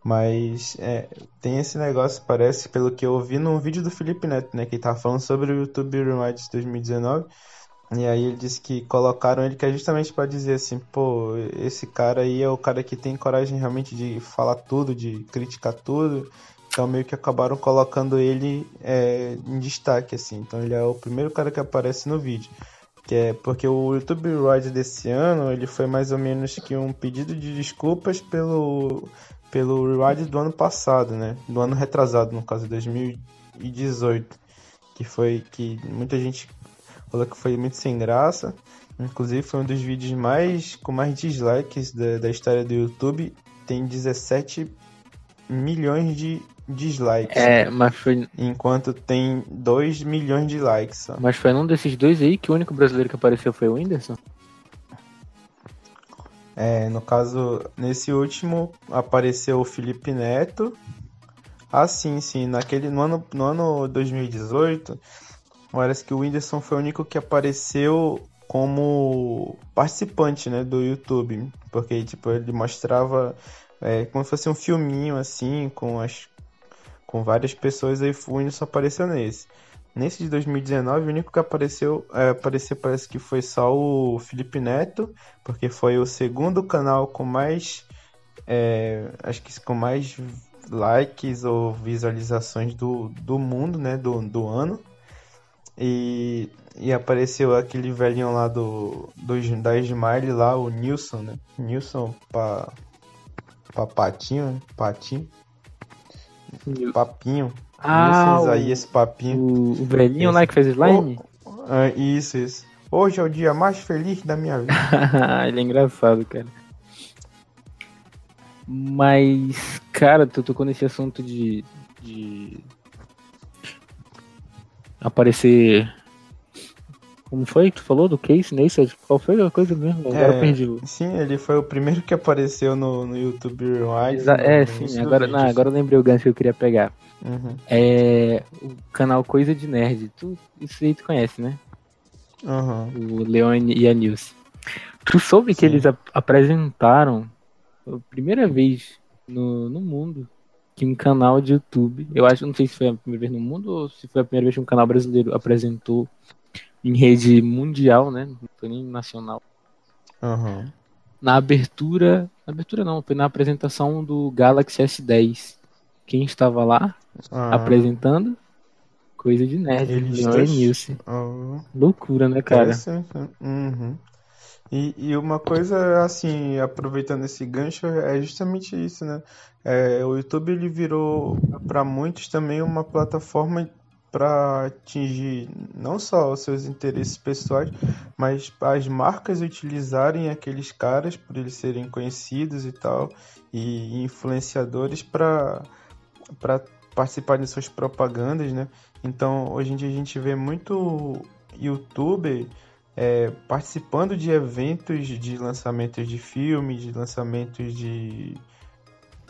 Mas é, tem esse negócio, parece, pelo que eu vi num vídeo do Felipe Neto, né? Que ele tava falando sobre o YouTube Rewind de dois mil e dezenove. E aí ele disse que colocaram ele que é justamente pra dizer assim, pô, esse cara aí é o cara que tem coragem realmente de falar tudo, de criticar tudo. Então meio que acabaram colocando ele é, em destaque, assim. Então ele é o primeiro cara que aparece no vídeo. Que é porque o YouTube Rewind desse ano, ele foi mais ou menos que um pedido de desculpas pelo, pelo Rewind do ano passado, né? Do ano retrasado, no caso, dois mil e dezoito. Que foi que muita gente... Falou que foi muito sem graça. Inclusive foi um dos vídeos mais com mais dislikes da, da história do YouTube. Tem dezessete milhões de dislikes. É, mas foi... Enquanto tem dois milhões de likes. Só. Mas foi num desses dois aí que o único brasileiro que apareceu foi o Whindersson? É, no caso, nesse último apareceu o Felipe Neto. Ah, sim, sim. Naquele, no ano, no ano dois mil e dezoito... Parece que o Whindersson foi o único que apareceu como participante, né, do YouTube. Porque, tipo, ele mostrava é, como se fosse um filminho, assim, com, as, com várias pessoas, aí o Whindersson apareceu nesse. Nesse de dois mil e dezenove, o único que apareceu, é, apareceu parece que foi só o Felipe Neto, porque foi o segundo canal com mais, é, acho que com mais likes ou visualizações do, do mundo, né, do, do ano. E, e apareceu aquele velhinho lá do, do, da Smile lá, o Nilson, né? Nilson pra, pra Patinho, Patinho, Nil... Papinho. Ah, Nilson, o, aí, esse papinho. O, o velhinho esse... lá que fez slime? Oh, é, isso, isso. Hoje é o dia mais feliz da minha vida. Ele é engraçado, cara. Mas, cara, tu tocou nesse assunto de... de... aparecer... Como foi que tu falou do Casey Neistat? Qual foi a coisa mesmo? Agora é, eu perdi. Sim, ele foi o primeiro que apareceu no, no YouTube Rewind. Exa- no, é, sim. Agora, vídeo, não, assim. agora eu lembrei o gancho que eu queria pegar. Uhum. É, o canal Coisa de Nerd. Tu, isso aí tu conhece, né? Uhum. O Leon e a Nilce. Tu soube sim. que eles ap- apresentaram a primeira vez no, no mundo que um canal de YouTube, eu acho, não sei se foi a primeira vez no mundo ou se foi a primeira vez que um canal brasileiro apresentou em rede mundial, né? Não foi nem nacional. Uhum. Na abertura, na abertura não, foi na apresentação do Galaxy S dez. Quem estava lá ah. apresentando? Coisa de Nerd, Leon e Nilce. Oh. Loucura, né, cara? Uhum. E, e uma coisa, assim, aproveitando esse gancho, é justamente isso, né? É, o YouTube, ele virou, para muitos, também uma plataforma para atingir não só os seus interesses pessoais, mas as marcas utilizarem aqueles caras, por eles serem conhecidos e tal, e influenciadores para participar de suas propagandas, né? Então, hoje em dia a gente vê muito youtuber é, participando de eventos de lançamentos de filmes, de lançamentos de,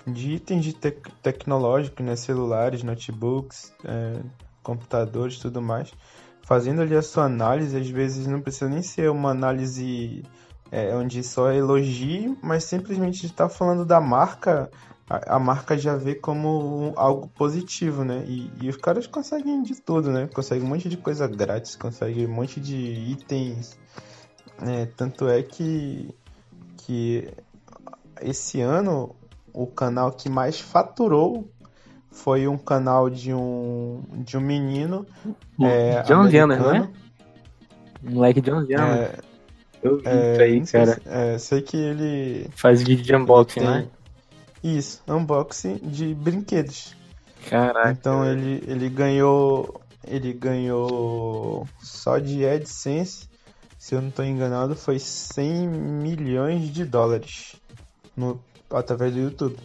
de itens de tec- tecnológicos, né? Celulares, notebooks, é, computadores, tudo mais, fazendo ali a sua análise. Às vezes não precisa nem ser uma análise é, onde só elogie, mas simplesmente está falando da marca, a, a marca já vê como algo positivo, né? E, e os caras conseguem de tudo, né? Conseguem um monte de coisa grátis, conseguem um monte de itens, né? Tanto é que, que esse ano o canal que mais faturou foi um canal de um, de um menino é, de onze anos, né? Moleque de onze anos. É, eu vi é, isso aí, cara. Sei, é, sei que ele... faz vídeo de unboxing, tem, né? Isso, unboxing de brinquedos. Caraca. Então ele, ele ganhou... Ele ganhou só de AdSense, se eu não tô enganado, foi cem milhões de dólares no, através do YouTube.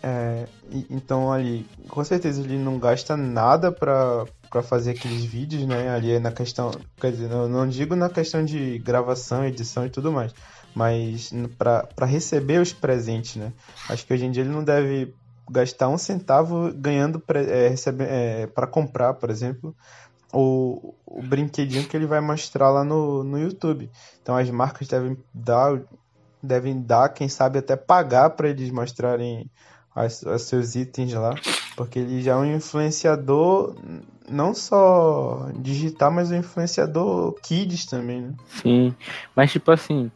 É, então ali, com certeza ele não gasta nada pra, pra fazer aqueles vídeos, né? Ali é na questão, quer dizer, eu não digo na questão de gravação, edição e tudo mais, mas pra, pra receber os presentes, né? Acho que hoje em dia ele não deve gastar um centavo ganhando é, recebe, é, pra comprar, por exemplo, o, o brinquedinho que ele vai mostrar lá no, no YouTube. Então as marcas devem dar, devem dar, quem sabe até pagar pra eles mostrarem os seus itens lá, porque ele já é um influenciador não só digital, mas um influenciador kids também, né? Sim, mas tipo assim,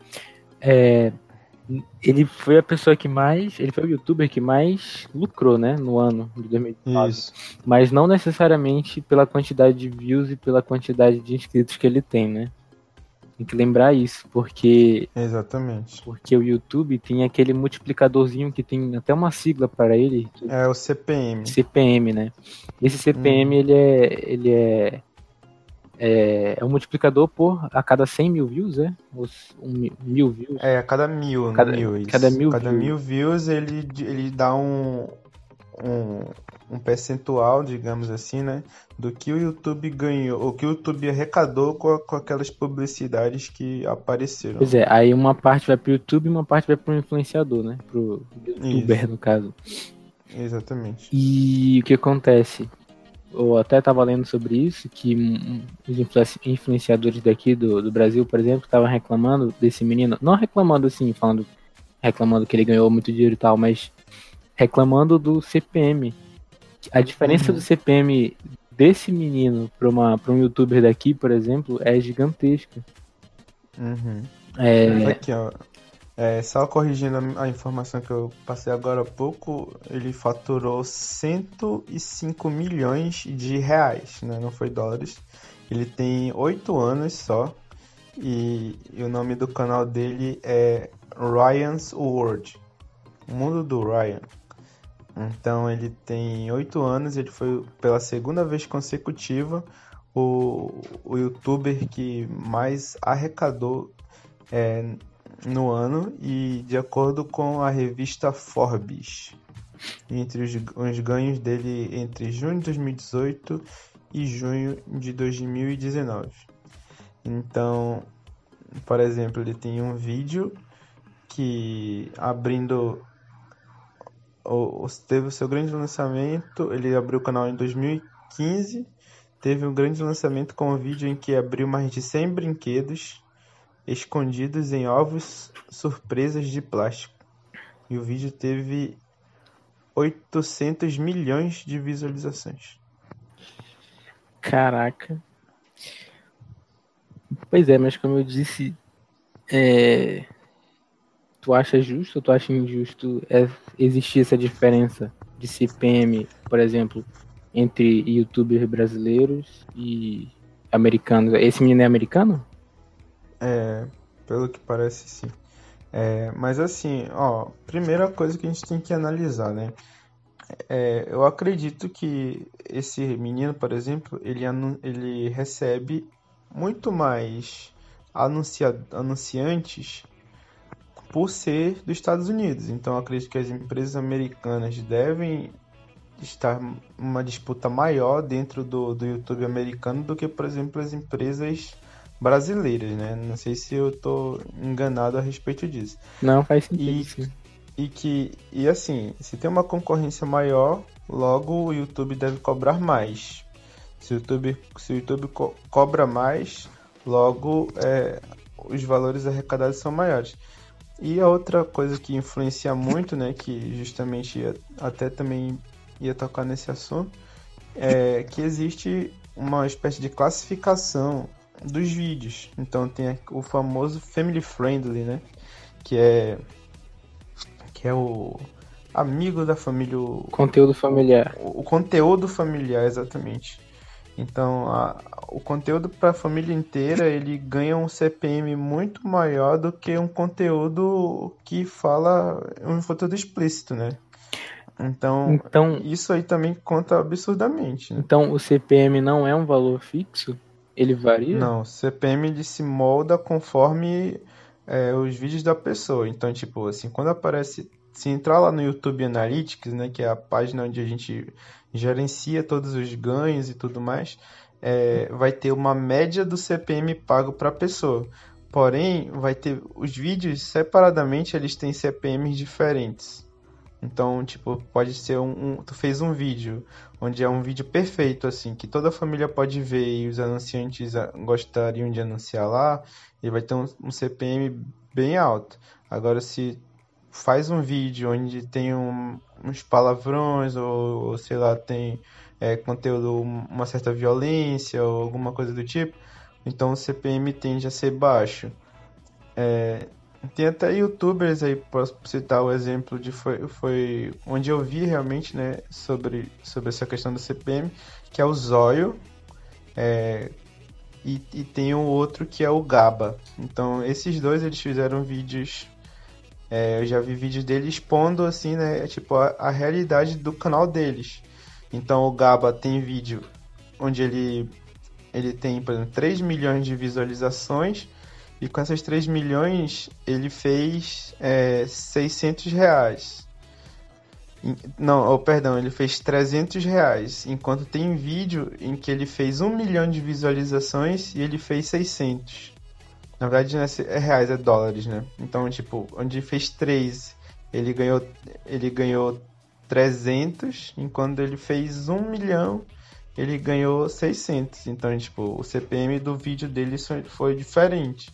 é, ele foi a pessoa que mais, ele foi o youtuber que mais lucrou, né, no ano de dois mil e dezenove. Isso. Mas não necessariamente pela quantidade de views e pela quantidade de inscritos que ele tem, né? Tem que lembrar isso, porque... Exatamente. Porque o YouTube tem aquele multiplicadorzinho que tem até uma sigla para ele. É o C P M. C P M, né? Esse C P M, hum. ele, é, ele é, é... É um multiplicador por... A cada cem mil views, é? Ou um, mil views? É, a cada mil. A cada mil, isso. Cada mil, cada views. mil views, ele, ele dá um... um... um percentual, digamos assim, né, do que o YouTube ganhou, o que o YouTube arrecadou com, a, com aquelas publicidades que apareceram. Pois é, aí uma parte vai pro YouTube e uma parte vai pro influenciador, né, pro YouTuber. Isso. No caso. Exatamente. E o que acontece? Eu até tava lendo sobre isso, que os influenciadores daqui do, do Brasil, por exemplo, estavam reclamando desse menino, não reclamando assim, falando, reclamando que ele ganhou muito dinheiro e tal, mas reclamando do C P M. A diferença uhum. do C P M desse menino para uma para um youtuber daqui, por exemplo, é gigantesca. Uhum. É... Aqui, ó. É, só corrigindo a, a informação que eu passei agora há pouco, ele faturou cento e cinco milhões de reais, né? Não foi dólares. Ele tem oito anos só. E, e o nome do canal dele é Ryan's World. O mundo do Ryan. Então ele tem oito anos, ele foi pela segunda vez consecutiva o, o youtuber que mais arrecadou é, no ano, e de acordo com a revista Forbes, entre os, os ganhos dele entre junho de dois mil e dezoito e junho de dois mil e dezenove. Então, por exemplo, ele tem um vídeo que abrindo... teve o seu grande lançamento, ele abriu o canal em dois mil e quinze, teve um grande lançamento com um vídeo em que abriu mais de cem brinquedos escondidos em ovos surpresas de plástico, e o vídeo teve oitocentos milhões de visualizações. Caraca. Pois é, mas como eu disse, é... tu acha justo ou tu acha injusto existir essa diferença de C P M, por exemplo, entre youtubers brasileiros e americanos? Esse menino é americano? É, pelo que parece sim. É, mas assim, ó, primeira coisa que a gente tem que analisar, né? É, eu acredito que esse menino, por exemplo, ele, anu- ele recebe muito mais anuncia- anunciantes por ser dos Estados Unidos. Então eu acredito que as empresas americanas devem estar uma disputa maior dentro do, do YouTube americano do que, por exemplo, as empresas brasileiras, né? Não sei se eu tô enganado a respeito disso. Não, faz sentido. E, e, que, e assim, se tem uma concorrência maior, logo o YouTube deve cobrar mais. Se o YouTube, se o YouTube co- cobra mais, logo é, os valores arrecadados são maiores. E a outra coisa que influencia muito, né, que justamente ia, até também ia tocar nesse assunto, é que existe uma espécie de classificação dos vídeos. Então tem o famoso family friendly, né? Que é que é o amigo da família, o conteúdo familiar. O, o conteúdo familiar, exatamente. Então, a, o conteúdo para a família inteira, ele ganha um C P M muito maior do que um conteúdo que fala um conteúdo explícito, né? Então, então isso aí também conta absurdamente, né? Então, o C P M não é um valor fixo? Ele varia? Não, o C P M ele se molda conforme é, os vídeos da pessoa. Então, tipo assim, quando aparece... Se entrar lá no YouTube Analytics, né, que é a página onde a gente gerencia todos os ganhos e tudo mais, é, vai ter uma média do C P M pago para a pessoa. Porém, vai ter os vídeos separadamente, eles têm C P Ms diferentes. Então, tipo, pode ser um, um... Tu fez um vídeo, onde é um vídeo perfeito, assim, que toda a família pode ver e os anunciantes gostariam de anunciar lá, e vai ter um, um C P M bem alto. Agora, se faz um vídeo onde tem um, uns palavrões, ou, ou sei lá, tem é, conteúdo, uma certa violência, ou alguma coisa do tipo, então o C P M tende a ser baixo. É... Tem até youtubers aí, posso citar o exemplo de foi, foi onde eu vi realmente, né, sobre, sobre essa questão do C P M, que é o Zoio, é, e, e tem o outro que é o Gabba. Então, esses dois, eles fizeram vídeos, é, eu já vi vídeos deles expondo, assim, né, tipo, a, a realidade do canal deles. Então, o Gabba tem vídeo onde ele, ele tem, por exemplo, três milhões de visualizações, e com essas três milhões, ele fez é, seiscentos reais. Não, oh, perdão, ele fez trezentos reais. Enquanto tem vídeo em que ele fez um milhão de visualizações e ele fez seiscentos. Na verdade, não é reais, é dólares, né? Então, tipo, onde fez três, ele ganhou, ele ganhou trezentos. Enquanto ele fez um milhão, ele ganhou seiscentos. Então, tipo, o C P M do vídeo dele foi diferente.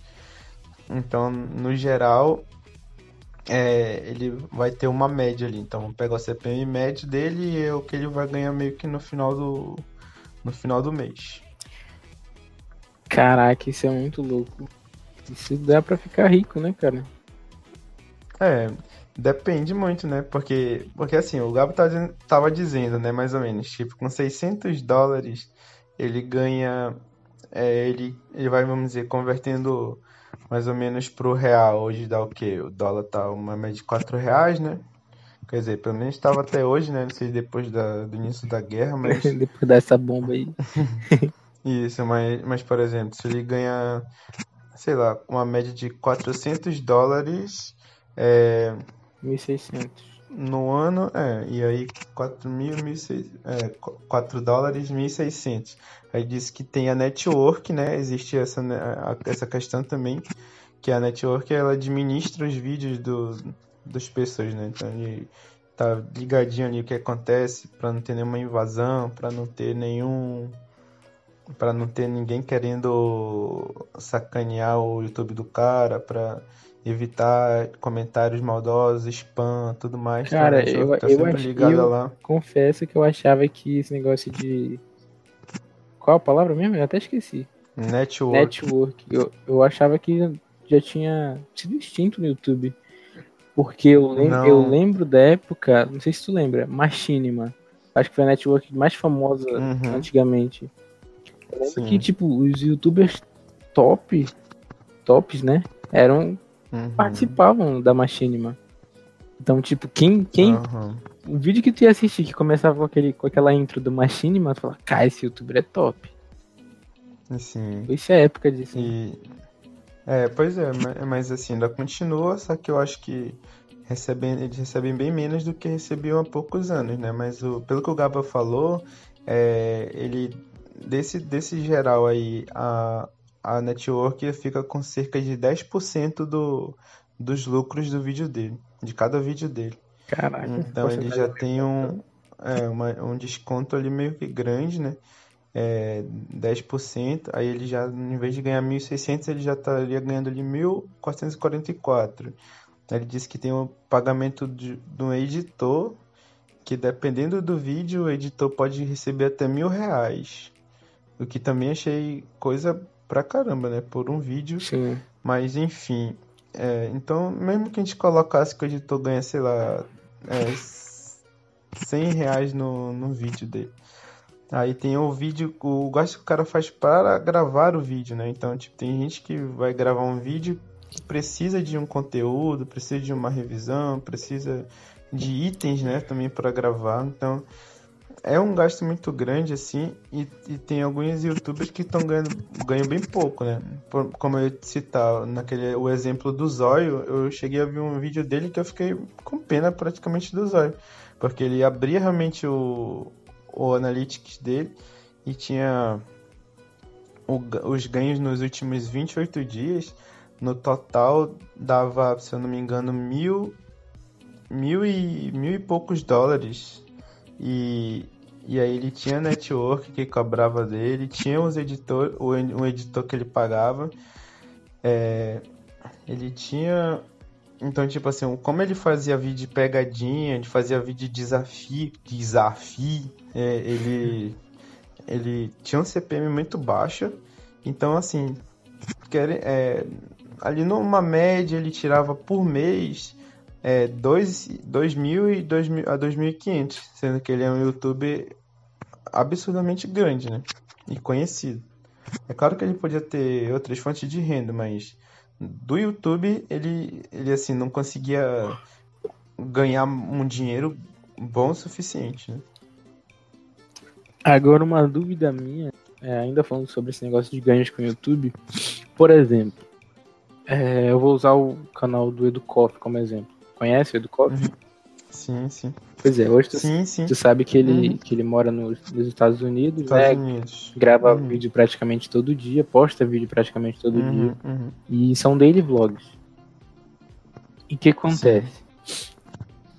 Então, no geral, é, ele vai ter uma média ali. Então, vou pegar o C P M médio dele e é o que ele vai ganhar meio que no final do, no final do mês. Caraca, isso é muito louco. Isso dá pra ficar rico, né, cara? É, depende muito, né? Porque, porque assim, o Gabo tava, tava dizendo, né, mais ou menos, tipo, com seiscentos dólares, ele ganha, é, ele, ele vai, vamos dizer, convertendo... mais ou menos pro real, hoje dá o quê? O dólar tá uma média de quatro reais, né? Quer dizer, pelo menos estava até hoje, né? Não sei depois da, do início da guerra, mas... depois dessa bomba aí. Isso, mas, mas, por exemplo, se ele ganha, sei lá, uma média de quatrocentos dólares... É... mil e seiscentos. No ano, é, e aí quatro mil, mil e seiscentos, é, quatro dólares, mil e seiscentos. Aí diz que tem a network, né? Existe essa, essa questão também, que a network, ela administra os vídeos do, das pessoas, né? Então ele tá ligadinho ali o que acontece, para não ter nenhuma invasão, para não ter nenhum... para não ter ninguém querendo sacanear o YouTube do cara, para... evitar comentários maldosos, spam, tudo mais. Cara, tá, eu, tá eu, acho, eu lá. confesso que eu achava que esse negócio de... Qual a palavra mesmo? Eu até esqueci. Network. Network. Eu, eu achava que já tinha sido extinto no YouTube. Porque eu lembro, eu lembro da época, não sei se tu lembra, Machinima. Acho que foi a network mais famosa uhum. antigamente. Eu lembro Sim. que, tipo, os youtubers top, tops, né, eram, uhum. participavam da Machinima. Então, tipo, quem, quem uhum. o vídeo que tu ia assistir, que começava com, aquele, com aquela intro do Machinima, tu falava, cara, esse youtuber é top. Sim. Isso é época disso. E... É, pois é, mas, mas assim, ainda continua, só que eu acho que recebem, eles recebem bem menos do que recebiam há poucos anos, né? Mas o, pelo que o Gabba falou, é, ele, desse, desse geral aí, a, a network fica com cerca de dez por cento do, dos lucros do vídeo dele, de cada vídeo dele. Caraca. Então ele já tem um, é, uma, um desconto ali meio que grande, né? É, dez por cento, aí ele já, em vez de ganhar mil e seiscentos, ele já estaria ganhando ali mil quatrocentos e quarenta e quatro. Ele disse que tem um pagamento de, de um editor, que dependendo do vídeo, o editor pode receber até mil reais. O que também achei coisa pra caramba, né? Por um vídeo. Sim. Mas enfim. É, então, mesmo que a gente colocasse que o editor ganha, sei lá, é, cem reais no, no vídeo dele. Aí tem o vídeo, o gasto que o cara faz para gravar o vídeo, né? Então, tipo, tem gente que vai gravar um vídeo que precisa de um conteúdo, precisa de uma revisão, precisa de itens, né? Também para gravar. Então, é um gasto muito grande, assim, e, e tem alguns youtubers que estão ganhando, ganham bem pouco, né? Por, como eu citar, naquele, o exemplo do Zoio, eu cheguei a ver um vídeo dele que eu fiquei com pena praticamente do Zoio, porque ele abria realmente o... o Analytics dele, e tinha o, os ganhos nos últimos vinte e oito dias, no total dava, se eu não me engano, mil, mil, e, mil e poucos dólares, e, e aí ele tinha a network que cobrava dele, tinha os editor, o, o editor que ele pagava, é, ele tinha... Então, tipo assim, como ele fazia vídeo de pegadinha, ele fazia vídeo de desafio, desafio, é, ele, ele tinha um C P M muito baixo. Então, assim, é, ali numa média ele tirava por mês é, dois mil a dois mil e quinhentos, sendo que ele é um youtuber absurdamente grande, né? E conhecido. É claro que ele podia ter outras fontes de renda, mas... do YouTube, ele, ele assim, não conseguia ganhar um dinheiro bom o suficiente, né? Agora, uma dúvida minha, é, ainda falando sobre esse negócio de ganhos com o YouTube, por exemplo, é, eu vou usar o canal do EduCoff como exemplo. Conhece o EduCoff? Uhum. Sim, sim. Pois é, hoje tu, sim, sim. tu sabe que ele, uhum. que ele mora nos, nos Estados Unidos, Estados né? Unidos. Grava uhum. vídeo praticamente todo dia, posta vídeo praticamente todo uhum, dia. Uhum. E são daily vlogs. E o que acontece? Sim.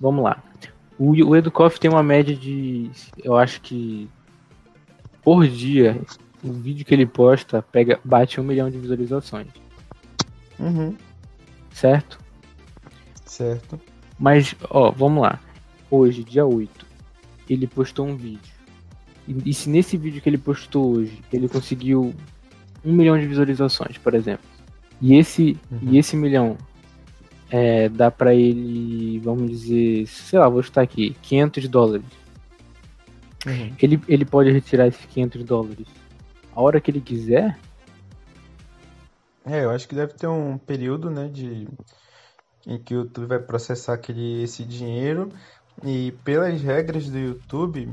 Vamos lá. O, o EduCoff tem uma média de, eu acho que por dia, o vídeo que ele posta pega, bate um milhão de visualizações. Uhum. Certo? Certo. Mas, ó, vamos lá. Hoje, dia oito, ele postou um vídeo. E, e se nesse vídeo que ele postou hoje, ele conseguiu um milhão de visualizações, por exemplo. E esse, uhum. e esse milhão é, dá pra ele, vamos dizer, sei lá, vou chutar aqui, quinhentos dólares. Uhum. Ele, ele pode retirar esses quinhentos dólares a hora que ele quiser? É, eu acho que deve ter um período, né, de... em que o YouTube vai processar aquele, esse dinheiro, e pelas regras do YouTube,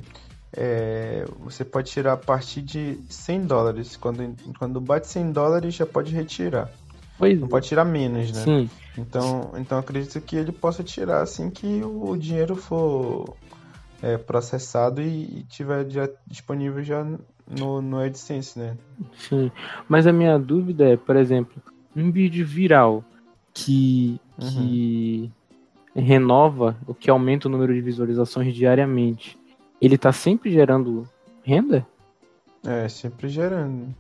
é, você pode tirar a partir de cem dólares, quando, quando bate cem dólares já pode retirar, pois não é. Pode tirar menos, né? Sim. Então, então acredito que ele possa tirar assim que o dinheiro for é, processado e, e tiver já disponível já no, no AdSense, né? Sim, mas a minha dúvida é, por exemplo, um vídeo viral que... que uhum. renova, o que aumenta o número de visualizações diariamente, ele tá sempre gerando renda? É, sempre gerando.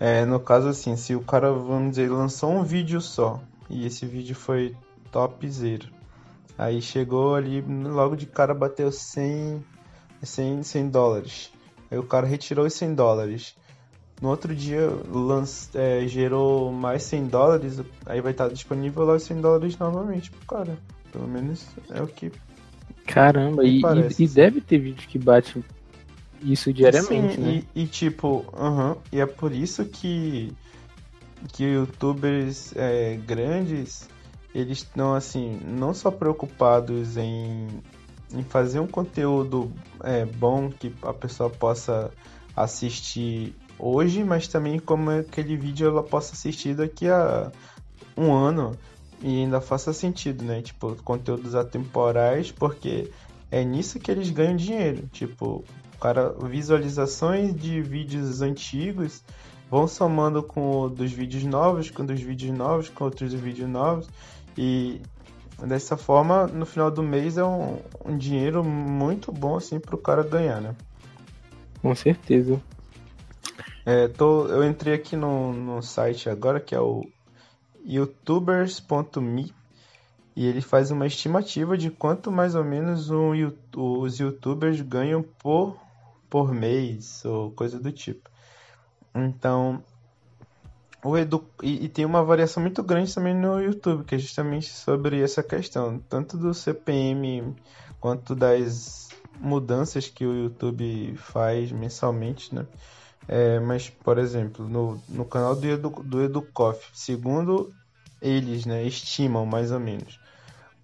É, no caso assim, se o cara, vamos dizer, lançou um vídeo só, E esse vídeo foi topzera. Aí chegou ali, logo de cara bateu cem dólares. Aí o cara retirou os cem dólares. No outro dia lance, é, gerou mais cem dólares. Aí vai estar disponível lá os cem dólares novamente pro cara. Pelo menos é o que... Caramba, e, e, e deve ter vídeo que bate isso diariamente, sim, né? E, e tipo, uhum, e é por isso que, que youtubers é, grandes, eles estão assim, não só preocupados em, em fazer um conteúdo é, bom que a pessoa possa assistir hoje, mas também como aquele vídeo ela possa assistir daqui a um ano. E ainda faça sentido, né? Tipo, conteúdos atemporais, porque é nisso que eles ganham dinheiro. Tipo, cara, visualizações de vídeos antigos vão somando com o dos vídeos novos, com dos vídeos novos, com outros vídeos novos. E dessa forma, no final do mês é um, um dinheiro muito bom, assim, pro cara ganhar, né? Com certeza. É, tô, eu entrei aqui no, no site agora, que é o youtubers ponto me, e ele faz uma estimativa de quanto mais ou menos um, os youtubers ganham por, por mês ou coisa do tipo. Então o edu, e, e tem uma variação muito grande também no YouTube, que é justamente sobre essa questão, tanto do C P M quanto das mudanças que o YouTube faz mensalmente, né? É, mas, por exemplo, no, no canal do, Edu, do EduCoff, segundo eles, né, estimam mais ou menos.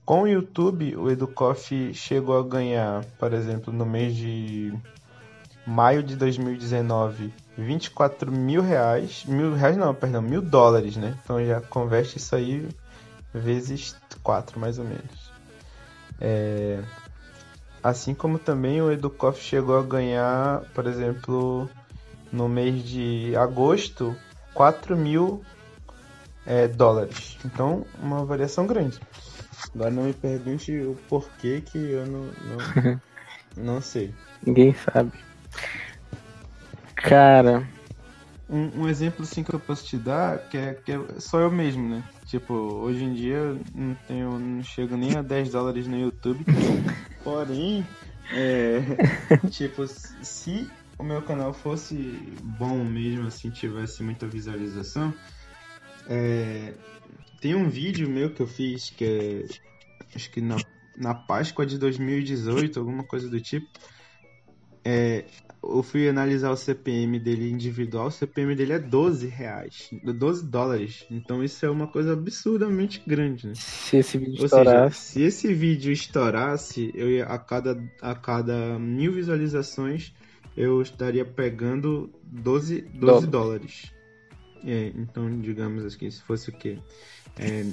Com o YouTube, o EduCoff chegou a ganhar, por exemplo, no mês de maio de dois mil e dezenove, vinte e quatro mil reais. Mil reais não, perdão, mil dólares, né? Então já converte isso aí vezes quatro, mais ou menos. É, assim como também o EduCoff chegou a ganhar, por exemplo... no mês de agosto, quatro mil é, dólares. Então, uma variação grande. Agora não me pergunte o porquê, que eu não, não, não sei. Ninguém sabe. Cara... Um, um exemplo, assim, que eu posso te dar, que é, que é só eu mesmo, né? Tipo, hoje em dia, não, tenho, não chego nem a dez dólares no YouTube. Porém, é, tipo, se... o meu canal fosse bom mesmo, assim, tivesse muita visualização, é... tem um vídeo meu que eu fiz que é, acho que na, na Páscoa de dois mil e dezoito, alguma coisa do tipo, é... eu fui analisar o C P M dele individual, o C P M dele é doze reais, doze dólares, então isso é uma coisa absurdamente grande, né? Se esse vídeo Ou estourasse... seja, se esse vídeo estourasse, eu ia, a cada, a cada mil visualizações, eu estaria pegando doze, doze dólares. É, então, digamos assim, se fosse o quê? É,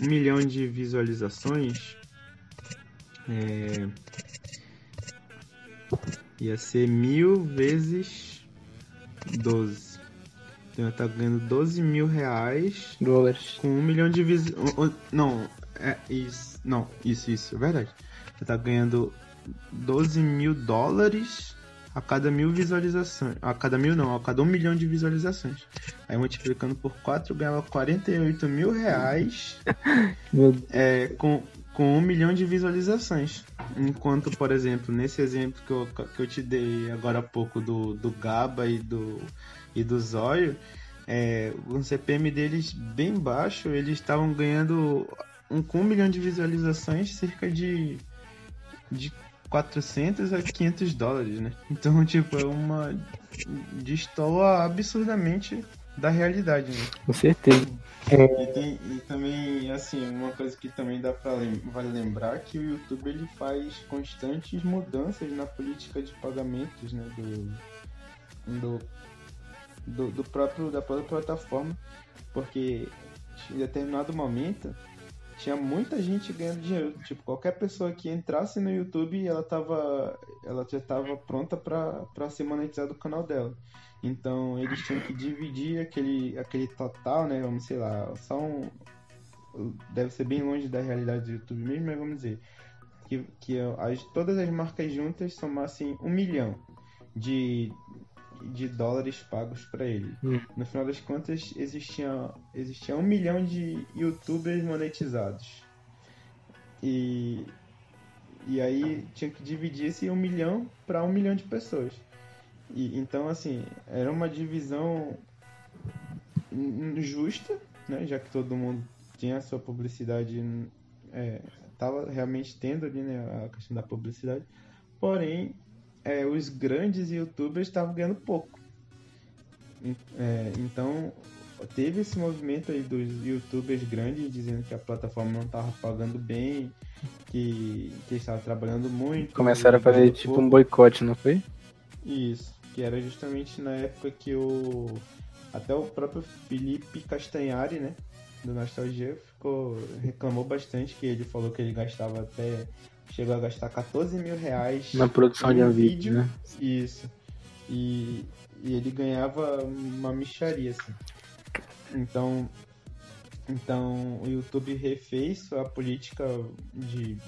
um milhão de visualizações, é, ia ser mil vezes doze. Então, eu tava ganhando doze mil reais dólares. Com um milhão de visualizações. Não, é isso. Não, isso, isso, é verdade. Eu tava ganhando doze mil dólares... a cada mil visualizações, a cada mil não, a cada um milhão de visualizações. Aí multiplicando por quatro, ganhava quarenta e oito mil reais é, com, com um milhão de visualizações. Enquanto, por exemplo, nesse exemplo que eu, que eu te dei agora há pouco do, do Gabba e do, e do Zoio, é, o C P M deles bem baixo, eles estavam ganhando um, com um milhão de visualizações cerca de... de quatrocentos a quinhentos dólares, né? Então, tipo, é uma... destoa absurdamente da realidade, né? Com certeza. E, tem, e também, assim, uma coisa que também dá pra lem- vale lembrar, que o YouTube, ele faz constantes mudanças na política de pagamentos, né? Do... do, do, do próprio... da própria plataforma. Porque, em determinado momento... tinha muita gente ganhando dinheiro, tipo, qualquer pessoa que entrasse no YouTube, ela, tava, ela já estava pronta para ser monetizada o canal dela. Então, eles tinham que dividir aquele, aquele total, né, vamos, sei lá, só um... deve ser bem longe da realidade do YouTube mesmo, mas vamos dizer, que, que as, todas as marcas juntas somassem um milhão de, de dólares pagos pra ele. Hum. No final das contas, existia, existia um milhão de youtubers monetizados. E, e aí tinha que dividir esse um milhão pra um milhão de pessoas. E, então, assim, era uma divisão justa, né? Já que todo mundo tinha a sua publicidade, é, tava realmente tendo ali, né, a questão da publicidade. Porém, é, os grandes youtubers estavam ganhando pouco. É, então, teve esse movimento aí dos youtubers grandes dizendo que a plataforma não estava pagando bem, que, que estava trabalhando muito. Começaram a fazer tipo pouco. Um boicote, não foi? Isso, que era justamente na época que o... até o próprio Felipe Castanhari, né, do Nostalgia, ficou, reclamou bastante, que ele falou que ele gastava até... chegou a gastar quatorze mil reais na produção de um vídeo, né? Isso. E, e ele ganhava uma mixaria, assim. Então, então o YouTube refez a política de,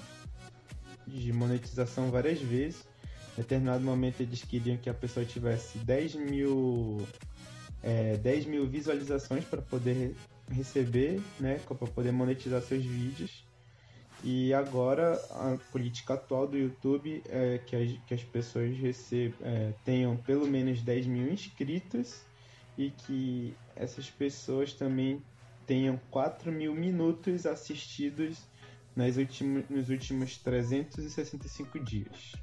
de monetização várias vezes. Em determinado momento eles queriam que a pessoa tivesse dez mil, é, dez mil visualizações para poder receber, né? Para poder monetizar seus vídeos. E agora a política atual do YouTube é que as, que as pessoas recebam, é, tenham pelo menos dez mil inscritos e que essas pessoas também tenham quatro mil minutos assistidos nas últimos, nos últimos trezentos e sessenta e cinco dias.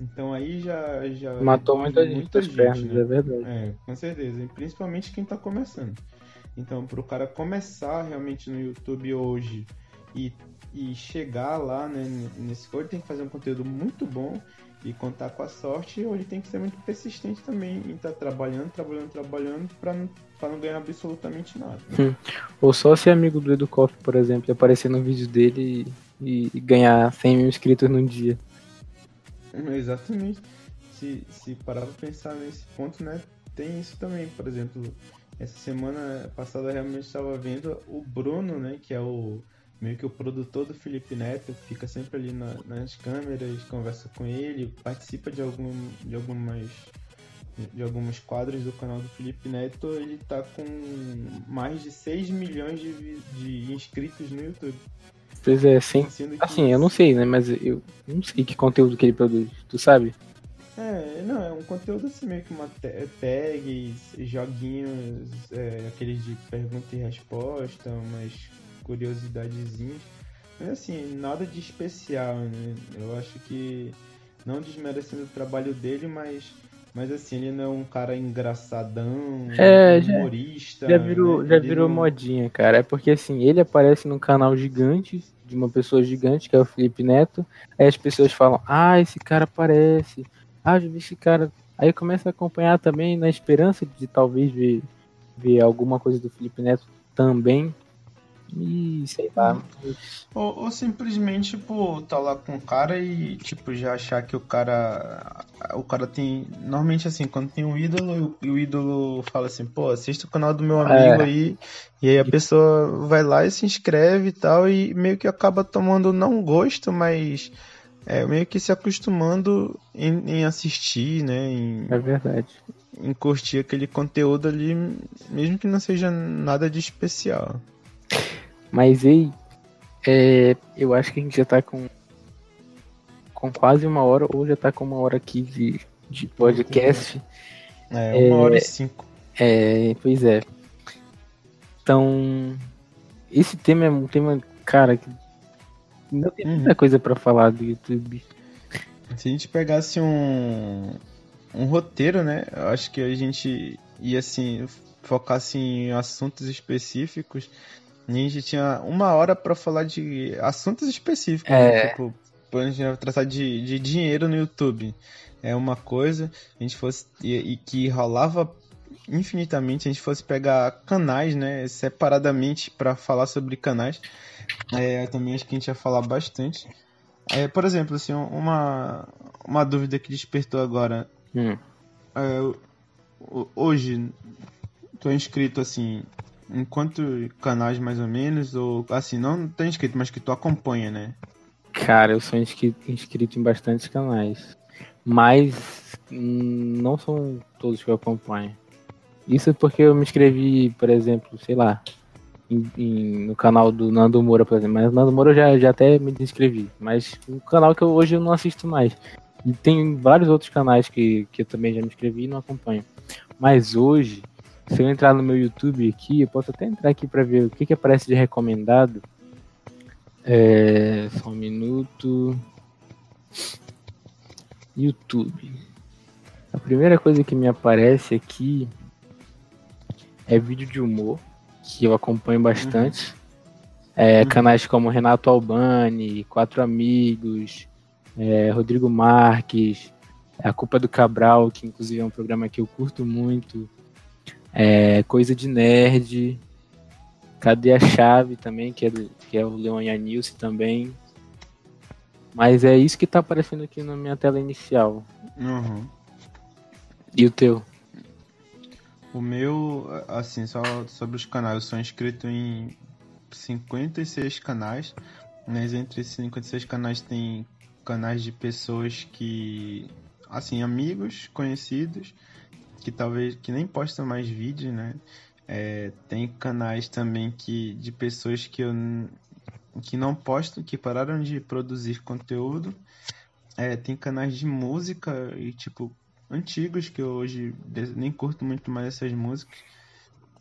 Então aí já... já matou muita gente, muita gente, né? É verdade. É, com certeza, e principalmente quem está começando. Então, para o cara começar realmente no YouTube hoje e E chegar lá, né, nesse código, tem que fazer um conteúdo muito bom e contar com a sorte, ou ele tem que ser muito persistente também e estar tá trabalhando, trabalhando, trabalhando pra não, pra não ganhar absolutamente nada. Hum. Ou só ser amigo do EduCoff, por exemplo, e aparecer no vídeo dele e, e ganhar cem mil inscritos num dia. Exatamente. Se, se parar pra pensar nesse ponto, né, tem isso também. Por exemplo, essa semana passada eu realmente estava vendo o Bruno, né, que é o... meio que o produtor do Felipe Neto, fica sempre ali na, nas câmeras, conversa com ele, participa de, algum, de, algumas, de alguns quadros do canal do Felipe Neto. Ele tá com mais de seis milhões de, de inscritos no YouTube. Pois é, sim. Que... assim, eu não sei, né, mas eu não sei que conteúdo que ele produz, tu sabe? É, não, é um conteúdo assim, meio que uma tag, joguinhos, é, aqueles de pergunta e resposta, mas... curiosidades, mas assim, nada de especial, né? Eu acho que, não desmerecendo o trabalho dele, mas, mas assim, ele não é um cara engraçadão, é, humorista. Já, já virou, né? já virou não... modinha, cara. É porque assim, ele aparece num canal gigante, de uma pessoa gigante, que é o Felipe Neto. Aí as pessoas falam, ah, esse cara aparece, ah, já vi esse cara. Aí começa a acompanhar também, na esperança de talvez ver, ver alguma coisa do Felipe Neto também. E sei lá. Ou, ou simplesmente, tipo, tá lá com o cara e, tipo, já achar que o cara. O cara tem. Normalmente, assim, quando tem um ídolo e o ídolo fala assim, pô, assista o canal do meu amigo é. aí. E aí a pessoa vai lá e se inscreve e tal. E meio que acaba tomando não gosto, mas. É, meio que se acostumando em, em assistir, né? Em, é verdade. Em curtir aquele conteúdo ali, mesmo que não seja nada de especial. Mas ei, é, eu acho que a gente já tá com, com quase uma hora, ou já tá com uma hora aqui de, de podcast. É, uma é, hora e cinco. É, pois é. Então, esse tema é um tema, cara, que não tem muita uhum. coisa pra falar do YouTube. Se a gente pegasse um, um roteiro, né, eu acho que a gente ia, assim, focasse em assuntos específicos. A gente tinha uma hora pra falar de assuntos específicos, é. né? Tipo, a gente ia tratar de, de dinheiro no YouTube. É uma coisa, a gente fosse. E, e que rolava infinitamente, a gente fosse pegar canais, né? Separadamente pra falar sobre canais. É, também acho que a gente ia falar bastante. É, por exemplo, assim, uma, uma dúvida que despertou agora. Hum. É, hoje, tô inscrito assim. Em quantos canais mais ou menos, ou assim, não tá inscrito, mas que tu acompanha, né? Cara, eu sou inscrito, inscrito em bastantes canais. mas não são todos que eu acompanho. Isso porque eu me inscrevi, por exemplo, sei lá, em, em, no canal do Nando Moura, por exemplo. Mas o Nando Moura eu já, já até me desinscrevi. Mas um canal que eu, hoje eu não assisto mais. E tem vários outros canais que, que eu também já me inscrevi e não acompanho. Mas hoje, se eu entrar no meu YouTube aqui, eu posso até entrar aqui pra ver o que, que aparece de recomendado. É, só um minuto. YouTube. A primeira coisa que me aparece aqui é vídeo de humor, que eu acompanho bastante. Uhum. É, uhum. Canais como Renato Albani, Quatro Amigos, é, Rodrigo Marques, A Culpa do Cabral, que inclusive é um programa que eu curto muito, é, Coisa de Nerd, Cadê a Chave também, que é, do, que é o Leon e a Nilce também. Mas é isso que tá aparecendo aqui na minha tela inicial. Uhum. E o teu? O meu, assim, só sobre os canais, eu sou inscrito em cinquenta e seis canais, mas entre esses cinquenta e seis canais tem canais de pessoas que, assim, amigos, conhecidos, que talvez, que nem postam mais vídeos, né? É, tem canais também que, de pessoas que, eu, que não postam, que pararam de produzir conteúdo. É, tem canais de música e, tipo, antigos que eu hoje nem curto muito mais essas músicas,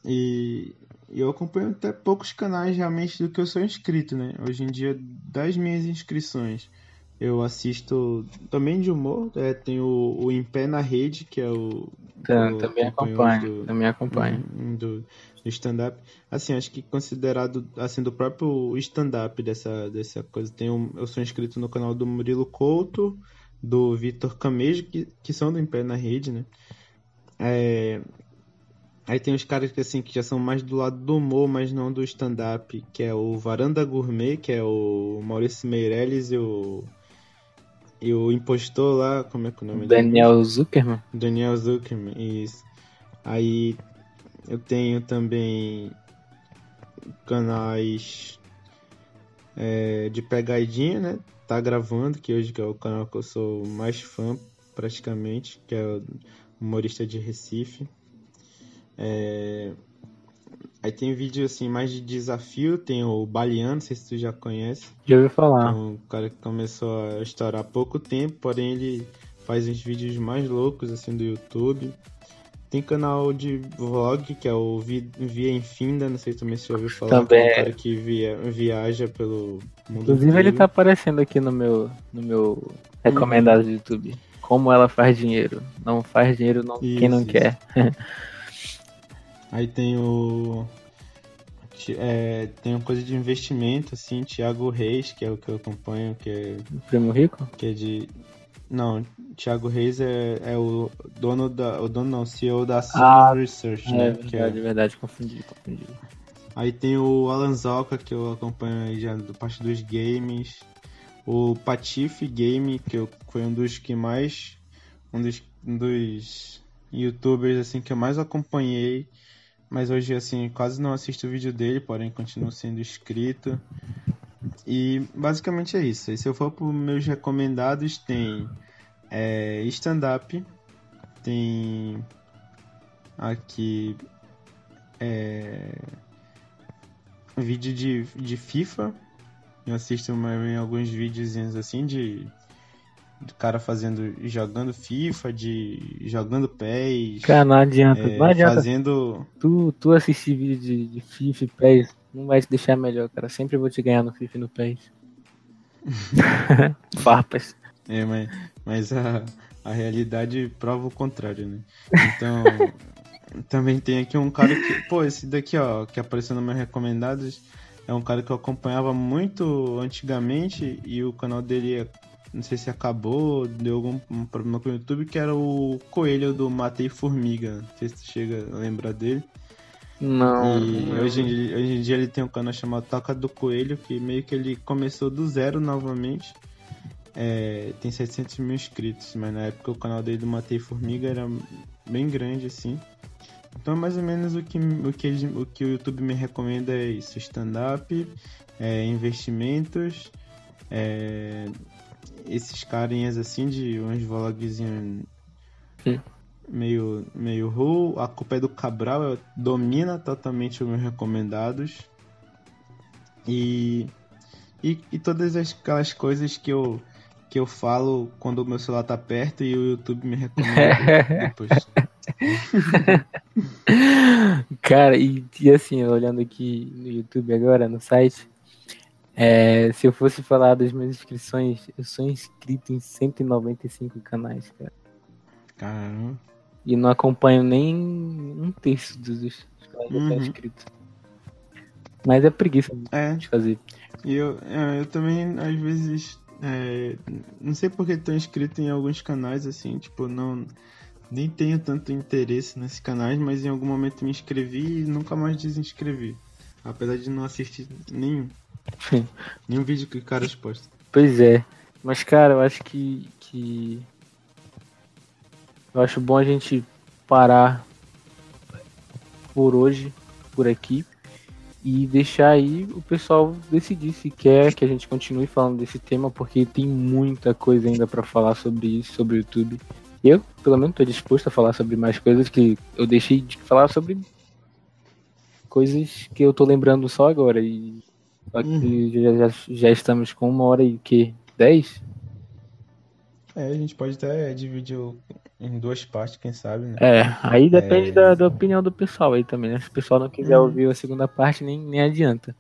e eu acompanho até poucos canais realmente do que eu sou inscrito, né? Hoje em dia, das minhas inscrições, eu assisto também de humor, é, tem o, o Em Pé na Rede, que é o... Eu também acompanho, do, também acompanho. Do, do stand-up. Assim, acho que considerado, assim, do próprio stand-up dessa, dessa coisa, tem um, eu sou inscrito no canal do Murilo Couto, do Vitor Camejo, que, que são do Em Pé na Rede, né? É... Aí tem os caras que, assim, que já são mais do lado do humor, mas não do stand-up, que é o Varanda Gourmet, que é o Maurício Meirelles e o... E o impostor lá, como é que é o nome dele? Daniel Zuckerman. Daniel Zuckerman, isso. Aí eu tenho também canais é, de pegadinha, né? Tá Gravando, que hoje que é o canal que eu sou mais fã, praticamente, que é o humorista de Recife. É... Aí tem vídeo, assim, mais de desafio, tem o Baleano, não sei se tu já conhece. Já ouviu falar. É um cara que começou a estourar há pouco tempo, porém ele faz uns vídeos mais loucos, assim, do YouTube. Tem canal de vlog, que é o Via Infinda, não sei se também você ouviu falar. Também. Que é um cara que via, viaja pelo mundo. Inclusive inteiro. Ele tá aparecendo aqui no meu, no meu recomendado hum. do YouTube. Como ela faz dinheiro. Não faz dinheiro não, isso, quem não isso. quer. Aí tem o... É, tem uma coisa de investimento, assim, Thiago Reis, que é o que eu acompanho, que é... O Primo Rico? Que é de... Não, Thiago Reis é, é o dono da... O dono não, o C E O da Sun ah, Research, né? É verdade, é... verdade, confundi, confundi. Aí tem o Alan Zalca, que eu acompanho aí já da parte dos games. O Patife Game, que eu, foi um dos que mais... Um dos, um dos youtubers, assim, que eu mais acompanhei. Mas hoje, assim, quase não assisto o vídeo dele, porém continuo sendo inscrito. E basicamente é isso. E se eu for para meus recomendados, tem é, stand-up, tem aqui é, vídeo de, de FIFA. Eu assisto em alguns videozinhos assim de do cara fazendo, jogando FIFA, de jogando P E S. Cara, não adianta, é, não adianta. Fazendo... Tu, tu assistir vídeo de, de FIFA e P E S não vai te deixar melhor, cara. Sempre vou te ganhar no FIFA e no P E S. Farpas. É, mas, mas a, a realidade prova o contrário, né? Então, também tem aqui um cara que... Pô, esse daqui, ó, que apareceu nos meus recomendados, é um cara que eu acompanhava muito antigamente e o canal dele é... Não sei se acabou, deu algum problema com o YouTube, que era o Coelho do Matei Formiga. Não sei se tu chega a lembrar dele. Não. E não. Hoje, em dia, hoje em dia ele tem um canal chamado Toca do Coelho, que meio que ele começou do zero novamente. É, tem setecentos mil inscritos, mas na época o canal dele do Matei Formiga era bem grande, assim. Então mais ou menos o que o, que, o, que o YouTube me recomenda é isso. Stand-up, é, investimentos, é... esses carinhas assim de uns vlogzinhos hum. meio, meio ruim. A culpa é do Cabral, domina totalmente os meus recomendados. E, e, e todas aquelas coisas que eu, que eu falo quando o meu celular tá perto e o YouTube me recomenda depois. Cara, e, e assim, olhando aqui no YouTube agora, no site, é, se eu fosse falar das minhas inscrições, eu sou inscrito em cento e noventa e cinco canais, cara. Caramba. E não acompanho nem um terço dos canais que eu tô inscrito. Mas é preguiça é. de fazer. E eu, eu também, às vezes, é, não sei porque estou inscrito em alguns canais, assim, tipo, não, nem tenho tanto interesse nesses canais, mas em algum momento me inscrevi e nunca mais desinscrevi. Apesar de não assistir nenhum, nenhum vídeo que o cara posta. Pois é. Mas, cara, eu acho que, que... eu acho bom a gente parar por hoje, por aqui. E deixar aí o pessoal decidir se quer que a gente continue falando desse tema, porque tem muita coisa ainda pra falar sobre isso, sobre o YouTube. Eu, pelo menos, tô disposto a falar sobre mais coisas que eu deixei de falar sobre coisas que eu tô lembrando só agora. E só que uhum. já, já, já estamos com uma hora e que? Dez? É, a gente pode até dividir o... em duas partes, quem sabe, né? É, aí depende é... da, da opinião do pessoal aí também, né? Se o pessoal não quiser uhum. ouvir a segunda parte, nem, nem adianta.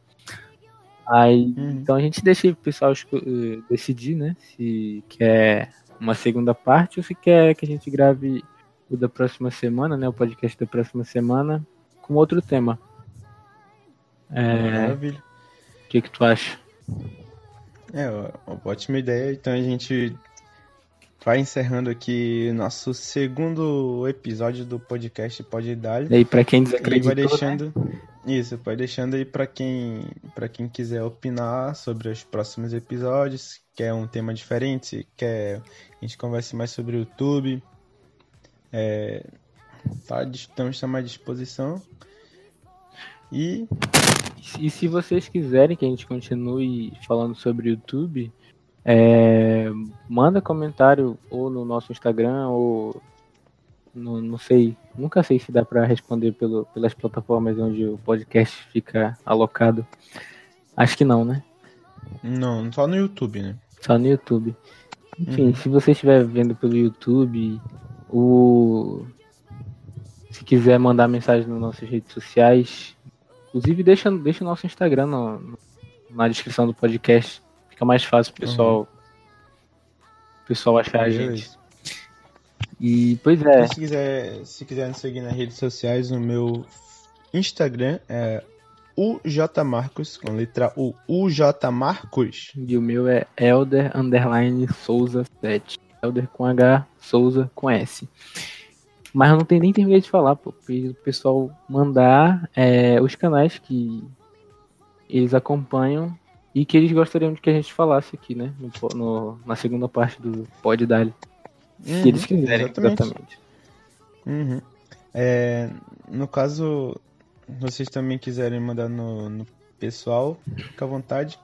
Aí, uhum. então a gente deixa o pessoal uh, decidir, né? Se quer uma segunda parte ou se quer que a gente grave o da próxima semana, né? O podcast da próxima semana com outro tema. É... Maravilha. O que que tu acha? É, uma ótima ideia. Então a gente... vai encerrando aqui nosso segundo episódio do podcast PodDalle. E aí, pra quem desacreditou, vai deixando, né? Isso, vai deixando aí pra quem, pra quem quiser opinar sobre os próximos episódios, quer um tema diferente, quer a gente converse mais sobre o YouTube. É, tá, estamos à mais disposição. E... e se vocês quiserem que a gente continue falando sobre o YouTube... é, manda comentário ou no nosso Instagram ou no, não sei, nunca sei se dá pra responder pelo, pelas plataformas onde o podcast fica alocado. Acho que não, né? Não, só no YouTube, né? Só no YouTube. Enfim, hum. se você estiver vendo pelo YouTube, ou se quiser mandar mensagem nas nossas redes sociais, inclusive deixa, deixa o nosso Instagram no, na descrição do podcast. Fica mais fácil pro pessoal, uhum. pessoal achar a gente. E, pois é. Se quiser, se quiser nos seguir nas redes sociais, no meu Instagram é U J Marcos, com letra U, U J Marcos. E o meu é Elder underline Souza sete. Elder com H, Souza com S. Mas eu não tenho nem terminei de falar, pô. Pedi pro pessoal mandar é, os canais que eles acompanham. E que eles gostariam de que a gente falasse aqui, né? No, no, na segunda parte do PodDalle. Uhum, se eles quiserem, exatamente. exatamente. Uhum. É, no caso, vocês também quiserem mandar no, no pessoal, fica à vontade.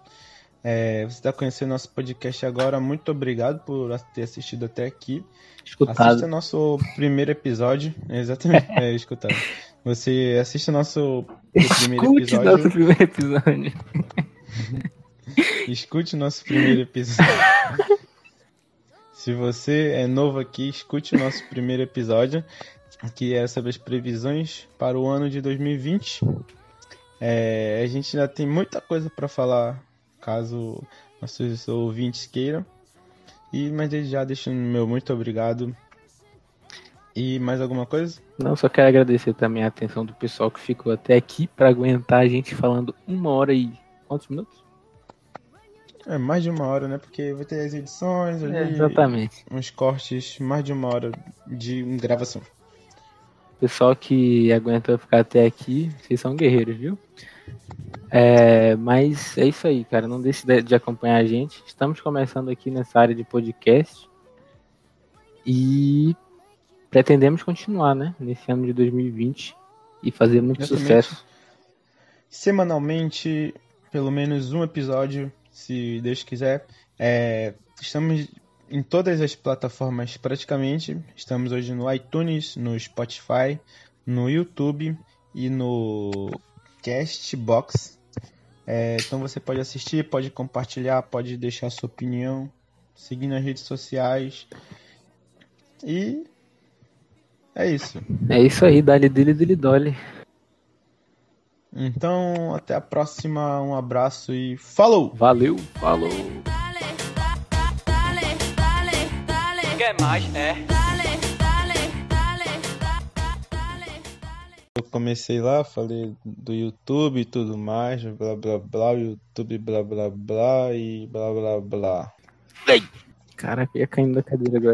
É, você está conhecendo nosso podcast agora, muito obrigado por ter assistido até aqui. Escutado. Assista nosso primeiro episódio. Exatamente, é, escutado. Você assiste nosso primeiro episódio. Nosso primeiro episódio. Escute o nosso primeiro episódio. Se você é novo aqui, escute o nosso primeiro episódio, que é sobre as previsões para o ano de dois mil e vinte. É, a gente já tem muita coisa para falar, caso nossos ouvintes queiram. E, mas desde já deixando o meu muito obrigado. E mais alguma coisa? Não, só quero agradecer também a atenção do pessoal que ficou até aqui para aguentar a gente falando uma hora e quantos minutos? É, mais de uma hora, né? Porque vai ter as edições, ali, é, exatamente. Uns cortes, mais de uma hora de gravação. Pessoal que aguentou ficar até aqui, vocês são guerreiros, viu? É, mas é isso aí, cara. Não deixe de acompanhar a gente. Estamos começando aqui nessa área de podcast. E pretendemos continuar, né? Nesse ano de dois mil e vinte e fazer muito exatamente. Sucesso. Semanalmente, pelo menos um episódio... se Deus quiser, é, Estamos em todas as plataformas praticamente. Estamos hoje no iTunes, no Spotify, no YouTube e no Castbox. É, então você pode assistir, pode compartilhar, pode deixar sua opinião, seguir nas redes sociais. E é isso. É isso aí, dali dele, dele, dole. Então, até a próxima, um abraço e falou! Valeu, falou! Quer mais? É. Eu comecei lá, falei do YouTube e tudo mais, blá blá blá, YouTube blá blá blá e blá blá blá. Cara, ia caindo da cadeira agora.